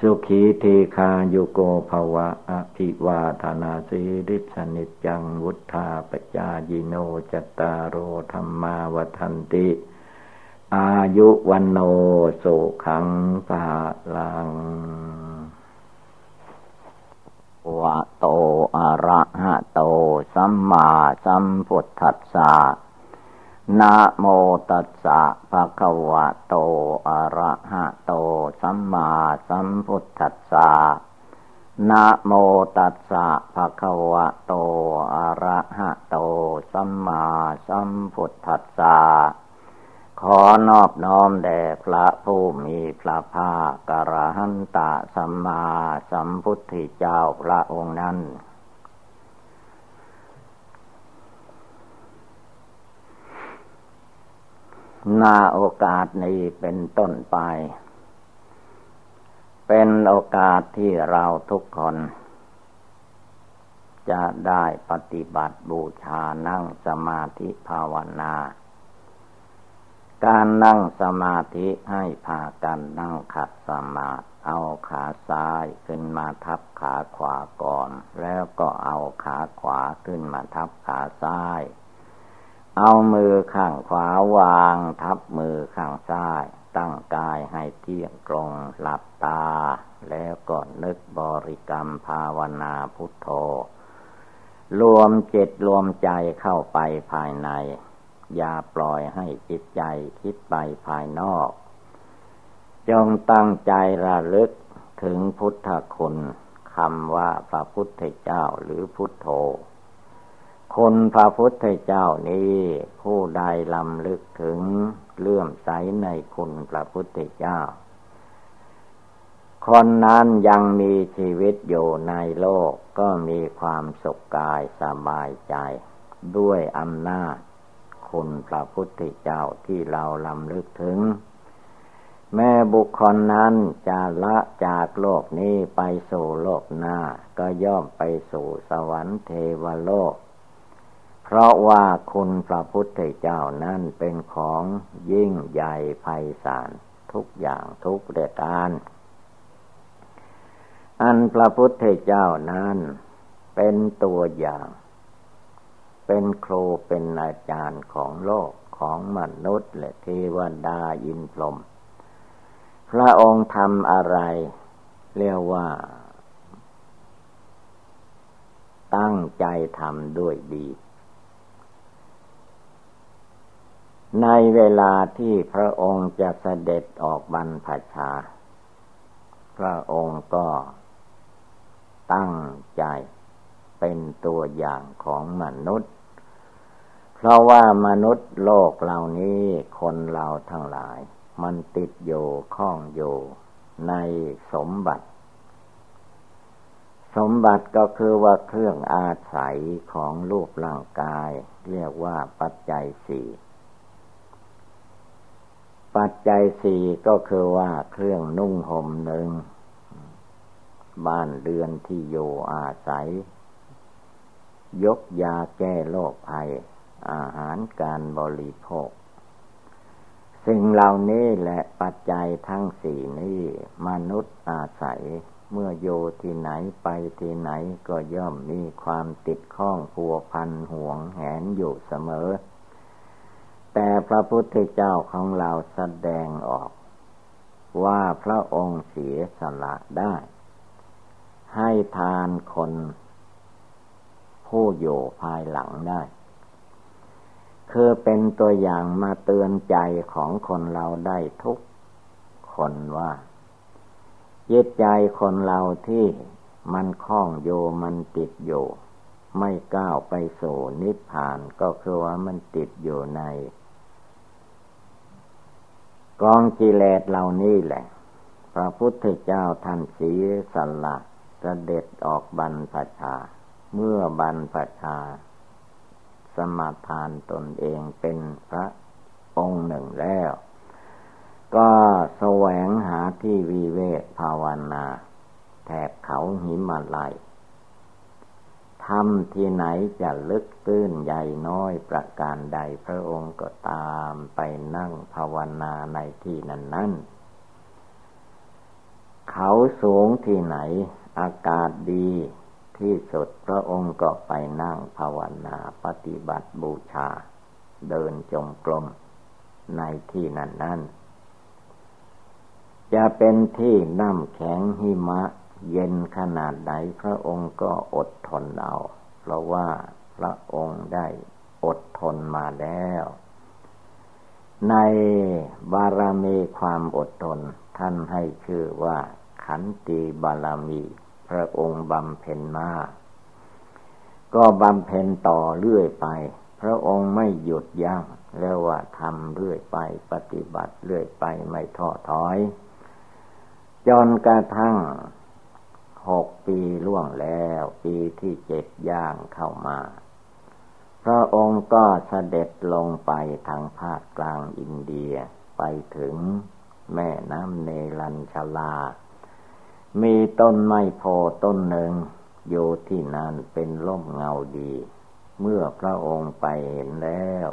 สุขีเทคาโยโกภวะอภิวาทนาสิริสนิจังวุธาปจายิโนจตารโอธรรมาวทันติอายุวันโนสุขังภาลังวะโตอะระหะโตสัมมาสัมพุทธัสสะนะโมตัสสะภะคะวะโตอะระหะโตสัมมาสัมพุทธัสสะนะโมตัสสะภะคะวะโตอะระหะโตสัมมาสัมพุทธัสสะขอนอบน้อมแด่พระผู้มีพระภาคอรหันตสัมมาสัมพุทธเจ้าพระองค์นั้นณโอกาสนี้เป็นต้นไปเป็นโอกาสที่เราทุกคนจะได้ปฏิบัติบูชานั่งสมาธิภาวนาการนั่งสมาธิให้พากันนั่งขัดสมาธิเอาขาซ้ายขึ้นมาทับขาขวาก่อนแล้วก็เอาขาขวาขึ้นมาทับขาซ้ายเอามือข้างขวาวางทับมือข้างซ้ายตั้งกายให้เที่ยงตรงหลับตาแล้วก็นึกบริกรรมภาวนาพุทโธรวมจิตรวมใจเข้าไปภายในอย่าปล่อยให้จิตใจคิดไปภายนอกจงตั้งใจระลึกถึงพุทธคุณคำว่าพระพุทธเจ้าหรือพุทโธคนพระพุทธเจ้านี้ผู้ใดลำลึกถึงเลื่อมใสในคุณพระพุทธเจ้าคนนั้นยังมีชีวิตอยู่ในโลกก็มีความสุขกายสบายใจด้วยอำนาจคุณพระพุทธเจ้าที่เราลำลึกถึงแม้บุคคลนั้นจะละจากโลกนี้ไปสู่โลกหน้าก็ย่อมไปสู่สวรรค์เทวโลกเพราะว่าคุณพระพุทธเจ้านั้นเป็นของยิ่งใหญ่ไพศาลทุกอย่างทุกประการอันพระพุทธเจ้านั้นเป็นตัวอย่างเป็นครูเป็นอาจารย์ของโลกของมนุษย์และเทวดาอินทร์พรหมพระองค์ทำอะไรเรียกว่าตั้งใจทำด้วยดีในเวลาที่พระองค์จะเสด็จออกบรรพชาพระองค์ก็ตั้งใจเป็นตัวอย่างของมนุษย์เพราะว่ามนุษย์โลกเหล่านี้คนเราทั้งหลายมันติดอยู่ข้องอยู่ในสมบัติส สมบัติก็คือว่าเครื่องอาศัยของรูปร่างกายเรียกว่าปัจจัยสี่ปัจจัยสี่ก็คือว่าเครื่องนุ่งห่มหนึ่งบ้านเรือนที่อยู่อาศัยยกยาแก้โรคภัยอาหารการบริโภคสิ่งเหล่านี้และปัจจัยทั้งสี่นี้มนุษย์อาศัยเมื่อโยที่ไหนไปที่ไหนก็ย่อมมีความติดข้องพัวพันห่วงแหนอยู่เสมอแต่พระพุทธเจ้าของเราแสดงออกว่าพระองค์เสียสละได้ให้ทานคนผู้อยู่ภายหลังได้คือเป็นตัวอย่างมาเตือนใจของคนเราได้ทุกคนว่าจิตใจคนเราที่มันคล้องโยมันติดโยไม่ก้าวไปสู่นิพพานก็คือว่ามันติดอยู่ในกองกิเลสเหล่านี้แหละพระพุทธเจ้าท่านเสียสละเสด็จออกบรรพชาเมื่อบรรพชาสมาทานตนเองเป็นพระองค์หนึ่งแล้วก็แสวงหาที่วิเวกภาวนาแถบเขาหิมาลัยทำที่ไหนจะลึกตื้นใหญ่น้อยประการใดพระองค์ก็ตามไปนั่งภาวนาในที่นั้นๆเขาสูงที่ไหนอากาศดีที่สุดพระองค์ก็ไปนั่งภาวนาปฏิบัติบูชาเดินจงกรมในที่นั้นๆจะเป็นที่น้ำแข็งหิมะเย็นขนาดไหนพระองค์ก็อดทนเอาเพราะว่าพระองค์ได้อดทนมาแล้วในบารมีความอดทนท่านให้ชื่อว่าขันติบารมีพระองค์บำเพ็ญมาก็บำเพ็ญต่อเรื่อยไปพระองค์ไม่หยุดยั้งแล้วว่าทำเรื่อยไปปฏิบัติเรื่อยไปไม่ท้อถอยจนกระทั่ง6 ปีล่วงแล้วปีที่7ย่างเข้ามาพระองค์ก็เสด็จลงไปทางภาคกลางอินเดียไปถึงแม่น้ำเนรัญชลามีต้นไม้โพต้นหนึ่งอยู่ที่นั่นเป็นร่มเงาดีเมื่อพระองค์ไปเห็นแล้ว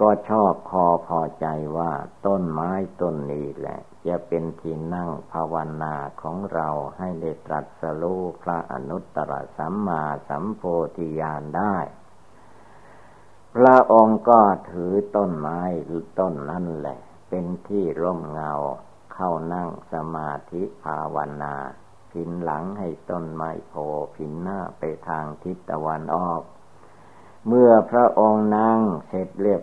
ก็ชอบคอพอใจว่าต้นไม้ต้นนี้แหละจะเป็นที่นั่งภาวนาของเราให้ได้ตรัสรู้พระอนุตตรสัมมาสัมโพธิญาณได้พระองค์ก็ถือต้นไม้ต้นนั้นแหละเป็นที่ร่มเงาเข้านั่งสมาธิภาวนาพินหลังให้ต้นไม้โพพินหน้าไปทางทิศตะวันออกเมื่อพระองค์นั่งเสร็จเรียบ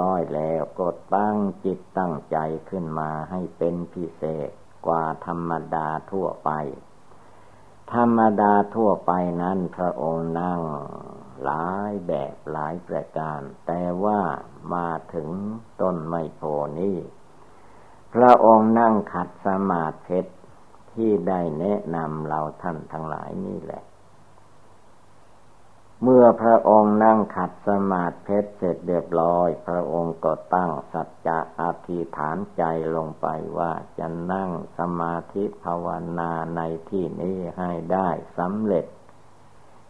ร้อยแล้วก็ตั้งจิตตั้งใจขึ้นมาให้เป็นพิเศษกว่าธรรมดาทั่วไปธรรมดาทั่วไปนั้นพระองค์นั่งหลายแบบหลายประการแต่ว่ามาถึงต้นไม้โพนี้พระองค์นั่งขัดสมาธิที่ได้แนะนำเราท่านทั้งหลายนี่แหละเมื่อพระองค์นั่งขัดสมาธิเสร็จเรียบร้อยพระองค์ก็ตั้งสัจจะอธิษฐานใจลงไปว่าจะนั่งสมาธิภาวนาในที่นี้ให้ได้สำเร็จ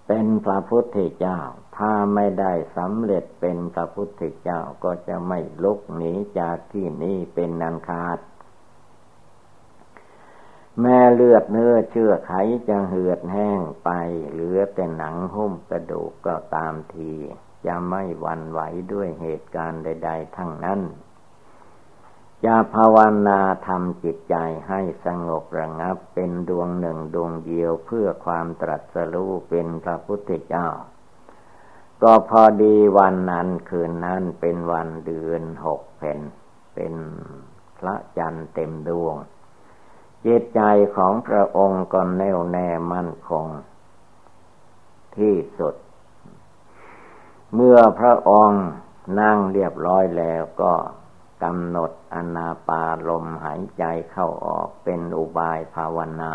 เป็นพระพุทธเจ้าถ้าไม่ได้สำเร็จเป็นพระพุทธเจ้าก็จะไม่ลุกหนีจากที่นี้เป็นอันขาดแม่เลือดเนื้อเชื่อไขจะเหือดแห้งไปเหลือแต่หนังหุ้มกระดูกก็ตามทีจะไม่หวั่นไหวด้วยเหตุการณ์ใดๆทั้งนั้นจะภาวนาทำจิตใจให้สงบระงับเป็นดวงหนึ่งดวงเดียวเพื่อความตรัสรู้เป็นพระพุทธเจ้าก็พอดีวันนั้นคืนนั้นเป็นวันเดือน6 เพ็ญเป็นพระจันทร์เต็มดวงจิตใจของพระองค์ก็แน่วแน่มั่นคงที่สุดเมื่อพระองค์นั่งเรียบร้อยแล้วก็กำหนดอานาปานลมหายใจเข้าออกเป็นอุบายภาวนา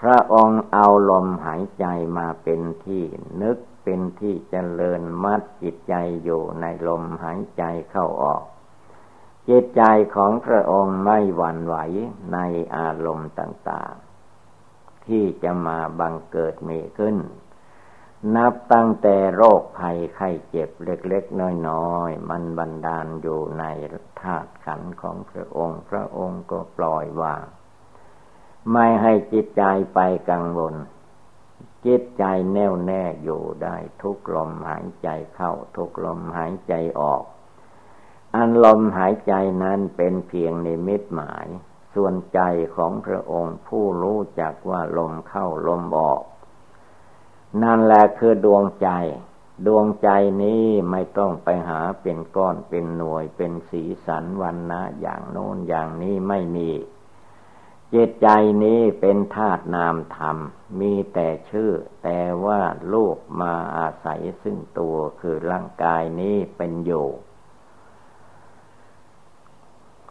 พระองค์เอาลมหายใจมาเป็นที่นึกเป็นที่เจริญมัดจิตใจอยู่ในลมหายใจเข้าออกจิตใจของพระองค์ไม่หวั่นไหวในอารมณ์ต่างๆที่จะมาบังเกิดมีขึ้นนับตั้งแต่โรคภัยไข้เจ็บเล็กๆน้อยๆมันบันดาลอยู่ในธาตุขันธ์ของพระองค์พระองค์ก็ปล่อยวางไม่ให้จิตใจไปกังวลจิตใจแน่วแน่อยู่ได้ทุกลมหายใจเข้าทุกลมหายใจออกอันลมหายใจนั้นเป็นเพียงนิมิตหมายส่วนใจของพระองค์ผู้รู้จักว่าลมเข้าลมออกนั่นแหละคือดวงใจดวงใจนี้ไม่ต้องไปหาเป็นก้อนเป็นหน่วยเป็นสีสันวรรณะอย่างโน้นอย่างนี้ไม่มีจิตใจนี้เป็นธาตุนามธรรมมีแต่ชื่อแต่ว่าโลกมาอาศัยซึ่งตัวคือร่างกายนี้เป็นอยู่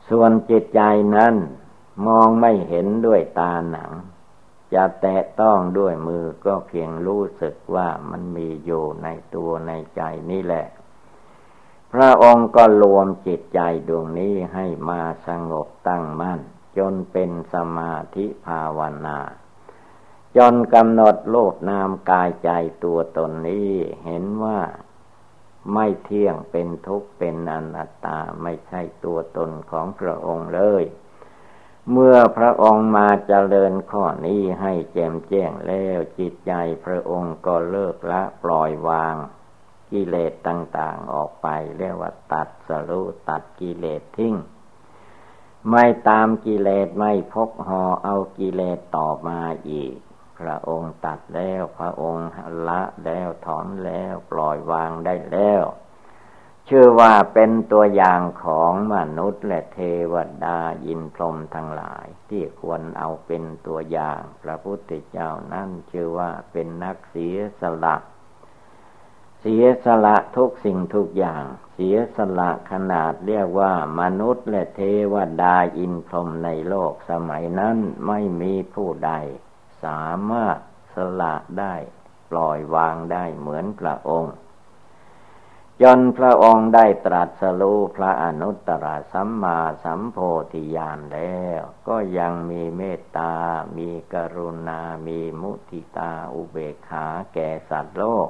ส่วนจิตใจนั้นมองไม่เห็นด้วยตาหนังจะแตะต้องด้วยมือก็เพียงรู้สึกว่ามันมีอยู่ในตัวในใจนี่แหละพระองค์ก็รวมจิตใจดวงนี้ให้มาสงบตั้งมั่นจนเป็นสมาธิภาวนาจนกำหนดรูปนามกายใจตัวตนนี้เห็นว่าไม่เที่ยงเป็นทุกข์เป็นอนัตตาไม่ใช่ตัวตนของพระองค์เลยเมื่อพระองค์มาเจริญข้อนี้ให้แจ่มแจ้งแล้วจิตใจพระองค์ก็เลิกละปล่อยวางกิเลสต่างๆออกไปเรียกว่าตัดสรู้ตัดกิเลสทิ้งไม่ตามกิเลสไม่พกห่อเอากิเลสต่อมาอีกพระองค์ตัดแล้วพระองค์ละแล้วถอนแล้วปล่อยวางได้แล้วชื่อว่าเป็นตัวอย่างของมนุษย์และเทวดายินพรหมทั้งหลายที่ควรเอาเป็นตัวอย่างพระพุทธเจ้านั้นชื่อว่าเป็นนักเสียสละทุกสิ่งทุกอย่างเสียสละขนาดเรียกว่ามนุษย์และเทวดายินพรหมในโลกสมัยนั้นไม่มีผู้ใดสามารถสละได้ปล่อยวางได้เหมือนพระองค์จนพระองค์ได้ตรัสรู้พระอนุตตรสัมมาสัมโพธิญาณแล้วก็ยังมีเมตตามีกรุณามีมุทิตาอุเบกขาแก่สัตว์โลก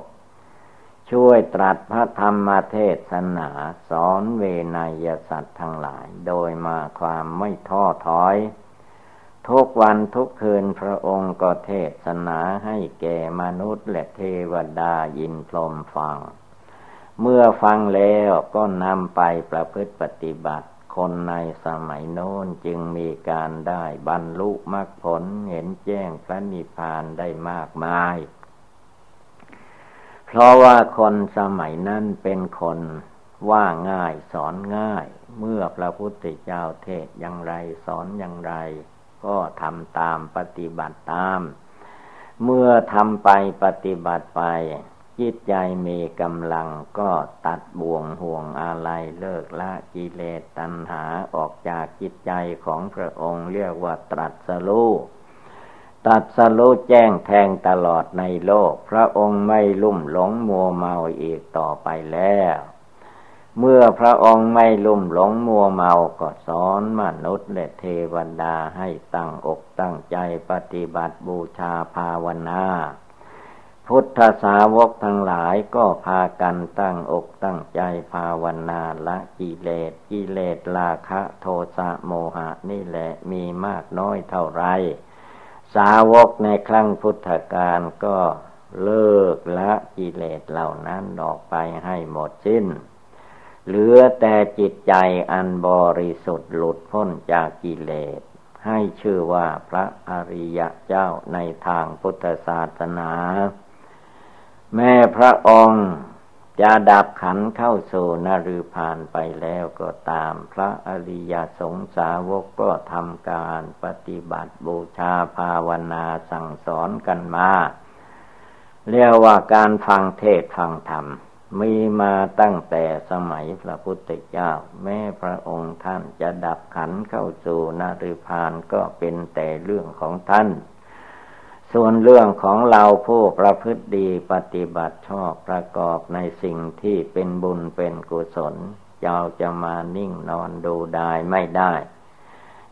ช่วยตรัสพระธรรมเทศนาสอนเวไนยสัตว์ทั้งหลายโดยมาความไม่ท้อถอยทุกวันทุกคืนพระองค์ก็เทศนาให้แก่มนุษย์และเทวดายินพรหมฟังเมื่อฟังแล้วก็นำไปประพฤติปฏิบัติคนในสมัยโน้นจึงมีการได้บรรลุมรรคผลเห็นแจ้งพระนิพพานได้มากมายเพราะว่าคนสมัยนั้นเป็นคนว่าง่ายสอนง่ายเมื่อพระพุทธเจ้าเทศน์อย่างไรสอนอย่างไรก็ทำตามปฏิบัติตามเมื่อทำไปปฏิบัติไปจิตใจมีกำลังก็ตัดบ่วงห่วงอะไรเลิกละกิเลสตัณหาออกจากจิตใจของพระองค์เรียกว่าตรัสรู้แจ้งแทงตลอดในโลกพระองค์ไม่ลุ่มหลงมัวเมาอีกต่อไปแล้วเมื่อพระองค์ไม่ลุ่มหลงมัวเมาก็สอนมนุษย์และเทวดาให้ตั้งอกตั้งใจปฏิบัติบูชาภาวนาพุทธสาวกทั้งหลายก็พากันตั้งอกตั้งใจภาวนาละกิเลสราคะโทสะโมหะนี่แหละมีมากน้อยเท่าไรสาวกในครั้งพุทธกาลก็เลิกละกิเลสเหล่านั้นออกไปให้หมดสิ้นเหลือแต่จิตใจอันบริสุทธิ์หลุดพ้นจากกิเลสให้ชื่อว่าพระอริยเจ้าในทางพุทธศาสนาแม้พระองค์จะดับขันธ์เข้าสู่นฤพานไปแล้วก็ตามพระอริยสงฆ์สาวกก็ทำการปฏิบัติบูชาภาวนาสั่งสอนกันมาเรียกว่าการฟังเทศน์ฟังธรรมมีมาตั้งแต่สมัยพระพุทธเจ้าแม้พระองค์ท่านจะดับขันธ์เข้าสู่นฤพานก็เป็นแต่เรื่องของท่าน ส่วนเรื่องของเราผู้ประพฤติดีปฏิบัติชอบประกอบในสิ่งที่เป็นบุญเป็นกุศลเราจะมานิ่งนอนดูดายไม่ได้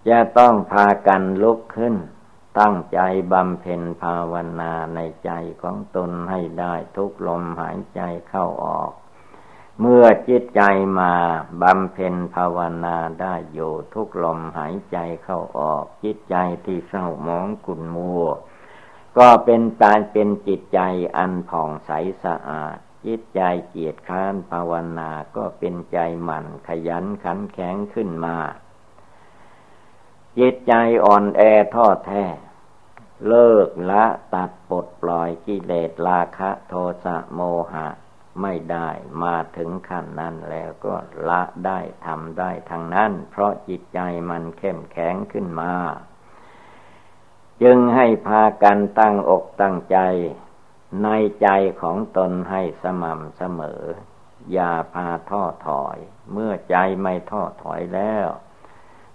จะต้องพากันลุกขึ้นตั้งใจบำเพ็ญภาวนาในใจของตนให้ได้ทุกลมหายใจเข้าออกเมื่อจิตใจมาบำเพ็ญภาวนาได้อยู่ทุกลมหายใจเข้าออกจิตใจที่เศร้าหมองขุ่นมัวก็เป็นการเป็นจิตใจอันผ่องใสสะอาดจิตใจเกียจคร้านภาวนาก็เป็นใจหมั่นขยันขันแข็งขึ้นมาจิตใจอ่อนแอท้อแท้เลิกละตัดปลดปล่อยกิเลสราคะโทสะโมหะไม่ได้มาถึงขั้นนั้นแล้วก็ละได้ทำได้ทางนั้นเพราะจิตใจมันเข้มแข็งขึ้นมาจึงให้พากันตั้งอกตั้งใจในใจของตนให้สม่ำเสมออย่าพาท้อถอยเมื่อใจไม่ท้อถอยแล้ว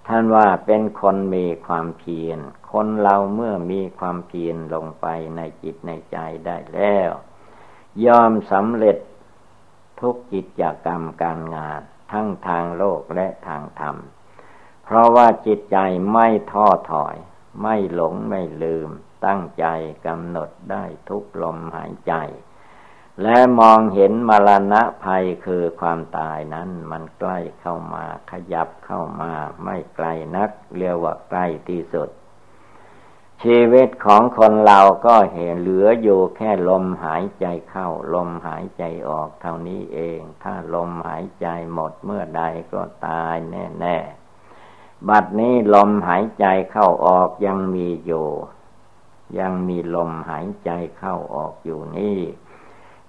ท่านว่าเป็นคนมีความเพียรคนเราเมื่อมีความเพียรลงไปในจิตในใจได้แล้วยอมสำเร็จทุกกิจกรรมการงานทั้งทางโลกและทางธรรมเพราะว่าจิตใจไม่ท้อถอยไม่หลงไม่ลืมตั้งใจกำหนดได้ทุกลมหายใจและมองเห็นมรณะภัยคือความตายนั้นมันใกล้เข้ามาขยับเข้ามาไม่ไกลนักเรียกว่าใกล้ที่สุดชีวิตของคนเราก็เห็นเหลืออยู่แค่ลมหายใจเข้าลมหายใจออกเท่านี้เองถ้าลมหายใจหมดเมื่อใดก็ตายแน่ๆบัดนี้ลมหายใจเข้าออกยังมีอยู่ยังมีลมหายใจเข้าออกอยู่นี่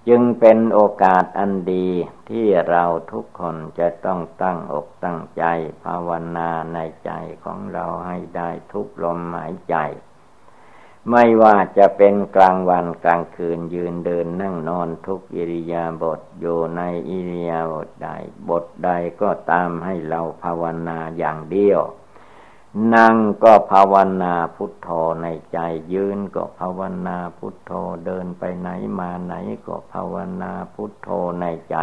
จึงเป็นโอกาสอันดีที่เราทุกคนจะต้องตั้งอกตั้งใจภาวนาในใจของเราให้ได้ทุกลมหายใจไม่ว่าจะเป็นกลางวันกลางคืนยืนเดินนั่งนอนทุกอิริยาบถอยู่ในอิริยาบถใดบทใดก็ตามให้เราภาวนาอย่างเดียวนั่งก็ภาวนาพุทโธในใจยืนก็ภาวนาพุทโธเดินไปไหนมาไหนก็ภาวนาพุทโธในใจ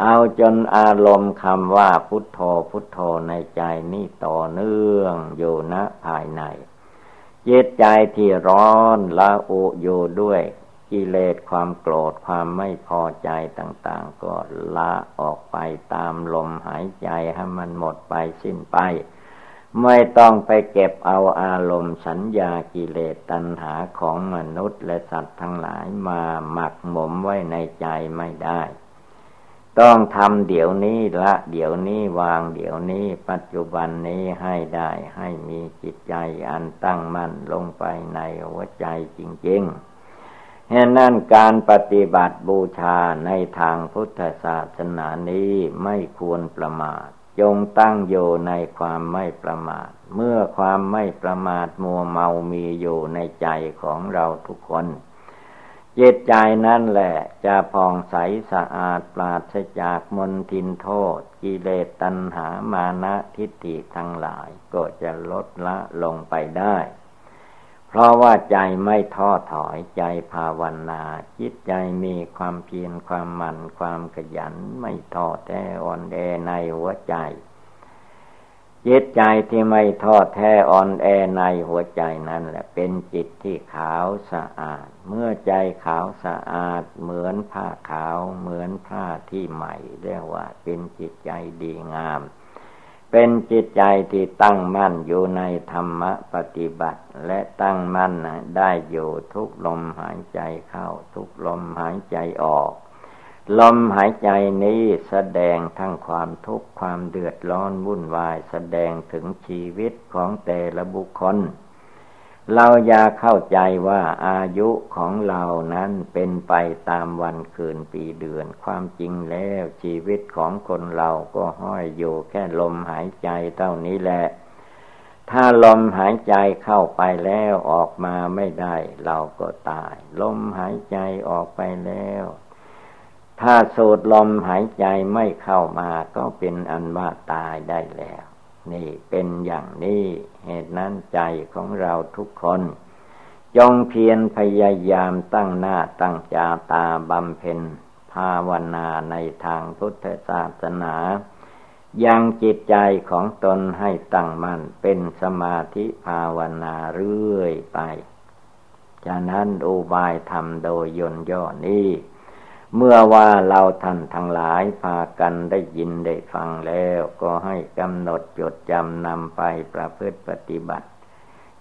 เอาจนอารมณ์คำว่าพุทโธพุทโธในใจนี่ต่อเนื่องอยู่ณภายในจิตใจที่ร้อนละอุอยู่ด้วยกิเลสความโกรธความไม่พอใจต่างๆก็ละออกไปตามลมหายใจให้มันหมดไปสิ้นไปไม่ต้องไปเก็บเอาอารมณ์สัญญากิเลสตัณหาของมนุษย์และสัตว์ทั้งหลายมาหมักหมมไว้ในใจไม่ได้ต้องทำเดี๋ยวนี้ละเดี๋ยวนี้วางเดี๋ยวนี้ปัจจุบันนี้ให้ได้ให้มีจิตใจอันตั้งมั่นลงไปในหัวใจจริงๆฉะนั้นการปฏิบัติบูชาในทางพุทธศาสนานี้ไม่ควรประมาทจงตั้งอยู่ในความไม่ประมาทเมื่อความไม่ประมาทมัวเมามีอยู่ในใจของเราทุกคนจิตใจนั่นแหละจะผ่องใสสะอาดปราศจากมลทินโทษกิเลสตัณหามานะทิฏฐิทั้งหลายก็จะลดละลงไปได้เพราะว่าใจไม่ท้อถอยใจภาวนาจิตใจมีความเพียรความหมั่นความขยันไม่ท้อแท้อ่อนแอในหัวใจจิตใจที่ไม่ท้อแท้อ่อนแอในหัวใจนั่นแหละเป็นจิตที่ขาวสะอาดเมื่อใจขาวสะอาดเหมือนผ้าขาวเหมือนผ้าที่ใหม่เรียกว่าเป็นจิตใจดีงามเป็นจิตใจที่ตั้งมั่นอยู่ในธรรมปฏิบัติและตั้งมั่นได้อยู่ทุกลมหายใจเข้าทุกลมหายใจออกลมหายใจนี้แสดงทั้งความทุกข์ความเดือดร้อนวุ่นวายแสดงถึงชีวิตของแต่ละบุคคลเราอย่าเข้าใจว่าอายุของเรานั้นเป็นไปตามวันคืนปีเดือนความจริงแล้วชีวิตของคนเราก็ห้อยอยู่แค่ลมหายใจเท่านี้แหละถ้าลมหายใจเข้าไปแล้วออกมาไม่ได้เราก็ตายลมหายใจออกไปแล้วถ้าสูดลมหายใจไม่เข้ามาก็เป็นอันว่าตายได้แล้วนี่เป็นอย่างนี้เหตุนั้นใจของเราทุกคน จงเพียรพยายามตั้งหน้าตั้งใจตาบำเพ็ญภาวนาในทางพุทธศาสนายังจิตใจของตนให้ตั้งมั่นเป็นสมาธิภาวนาเรื่อยไปฉะนั้นอุบายธรรมโดยย่นย่อนี้เมื่อว่าเราท่านทั้งหลายพากันได้ยินได้ฟังแล้วก็ให้กำหนดจดจำนำไปประพฤติปฏิบัติ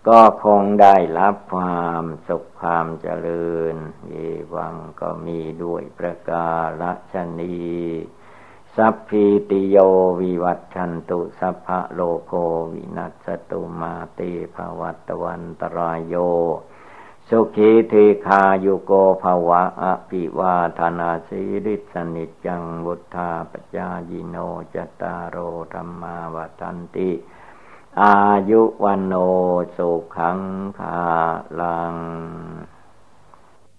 ก็คงได้รับความสุขความเจริญเยวังก็มีด้วยประการฉะนี้สัพพิติโยวิวัตชันตุสัพพะโลโกวินัสสตุมาเตภวัตวันตรายโยสุขีเทคายุโกภวะอภิวาทนาสีริสนิจังวุธาปจายิโนจตารโอธรรมาวทันติอายุวันโนสุขังภาลัง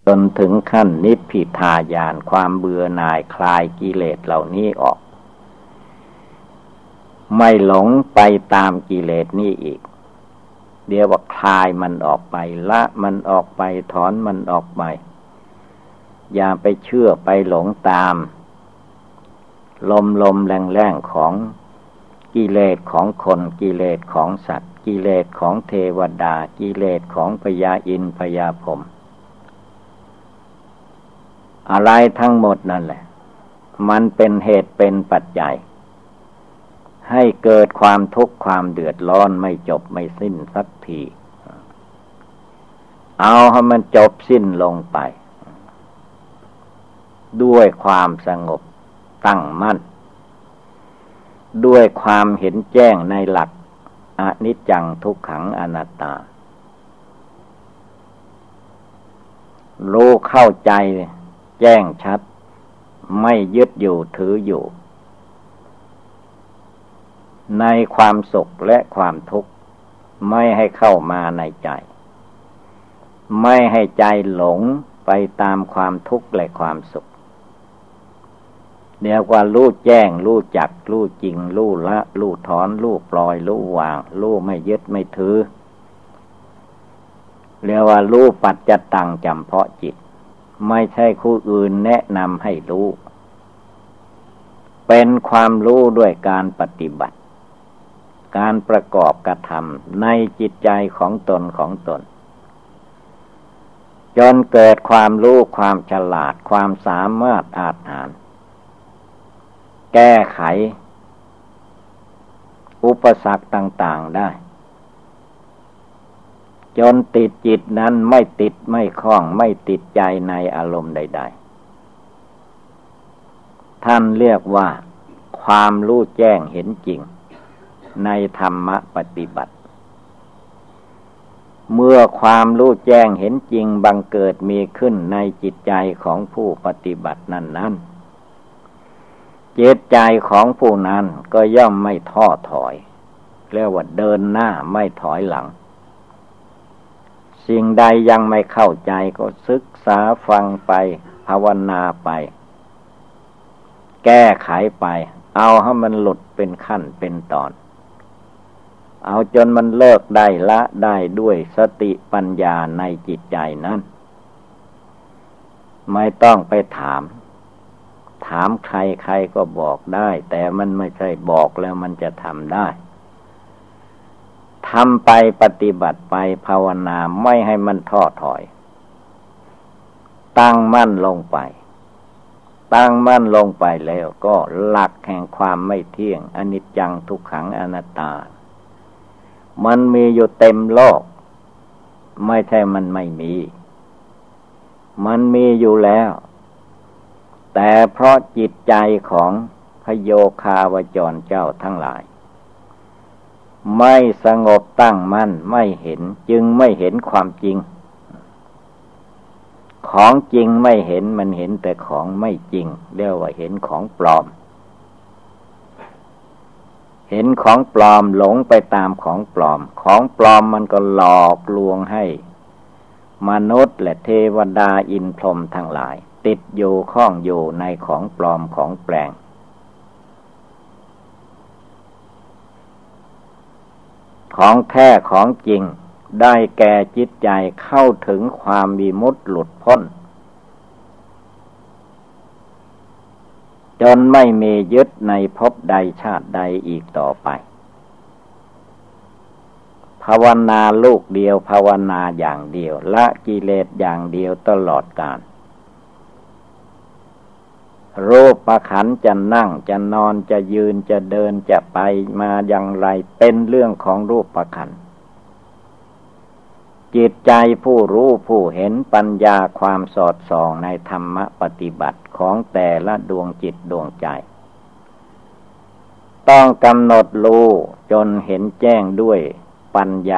จนถึงขั้นนิพพิทายานความเบื่อหน่ายคลายกิเลสเหล่านี้ออกไม่หลงไปตามกิเลสนี้อีกเดี๋ยวว่าคลายมันออกไปละมันออกไปถอนมันออกไปอย่าไปเชื่อไปหลงตามลมๆแรงๆของกิเลสของคนกิเลสของสัตว์กิเลสของเทวดากิเลสของพญาอินทร์พญาพรหมอะไรทั้งหมดนั่นแหละมันเป็นเหตุเป็นปัจจัยให้เกิดความทุกข์ความเดือดร้อนไม่จบไม่สิ้นสักทีเอาให้มันจบสิ้นลงไปด้วยความสงบตั้งมั่นด้วยความเห็นแจ้งในหลักอนิจจังทุกขังอนัตตารู้เข้าใจแจ้งชัดไม่ยึดอยู่ถืออยู่ในความสุขและความทุกข์ไม่ให้เข้ามาในใจไม่ให้ใจหลงไปตามความทุกข์และความสุขเรียกว่ารู้แจ้งรู้จักรู้จริงรู้ละรู้ถอนรู้ปล่อยรู้วางรู้ไม่ยึดไม่ถือเรียกว่ารู้ปัจจตังจำเพาะจิตไม่ใช่ผู้อื่นแนะนำให้รู้เป็นความรู้ด้วยการปฏิบัติการประกอบกระทำในจิตใจของตนของตนจนเกิดความรู้ความฉลาดความสามารถอาจหาญแก้ไขอุปสรรคต่างๆได้จนติดจิตนั้นไม่ติดไม่คล้องไม่ติดใจในอารมณ์ใดๆท่านเรียกว่าความรู้แจ้งเห็นจริงในธรรมปฏิบัติเมื่อความรู้แจ้งเห็นจริงบังเกิดมีขึ้นในจิตใจของผู้ปฏิบัตินั้นๆจิตใจของผู้นั้นก็ย่อมไม่ท้อถอยเรียกว่าเดินหน้าไม่ถอยหลังสิ่งใดยังไม่เข้าใจก็ศึกษาฟังไปภาวนาไปแก้ไขไปเอาให้มันหลุดเป็นขั้นเป็นตอนเอาจนมันเลิกได้ละได้ด้วยสติปัญญาในจิตใจนั้นไม่ต้องไปถามใครใครก็บอกได้แต่มันไม่ใช่บอกแล้วมันจะทำได้ทำไปปฏิบัติไปภาวนาไม่ให้มันท้อถอยตั้งมั่นลงไปตั้งมั่นลงไปแล้วก็หลักแห่งความไม่เที่ยงอนิจจังทุกขังอนัตตามันมีอยู่เต็มโลกไม่ใช่มันไม่มีมันมีอยู่แล้วแต่เพราะจิตใจของพโยคาวจรเจ้าทั้งหลายไม่สงบตั้งมั่นไม่เห็นจึงไม่เห็นความจริงของจริงไม่เห็นมันเห็นแต่ของไม่จริงเรียกว่าเห็นของปลอมเห็นของปลอมหลงไปตามของปลอมของปลอมมันก็หลอกลวงให้มนุษย์และเทวดาอินพรหมทั้งหลายติดอยู่ข้องอยู่ในของปลอมของแปลงของแท้ของจริง ได้แก่จิตใจเข้าถึงความวิมุตติหลุดพ้นจนไม่มียึดในภพใดชาติใดอีกต่อไปภาวนาลูกเดียวภาวนาอย่างเดียวละกิเลสอย่างเดียวตลอดกาลรูปขันธ์จะนั่งจะนอนจะยืนจะเดินจะไปมาอย่างไรเป็นเรื่องของรูปขันธ์จิตใจผู้รู้ผู้เห็นปัญญาความสอดส่องในธรรมปฏิบัติของแต่ละดวงจิตดวงใจต้องกำหนดรู้จนเห็นแจ้งด้วยปัญญ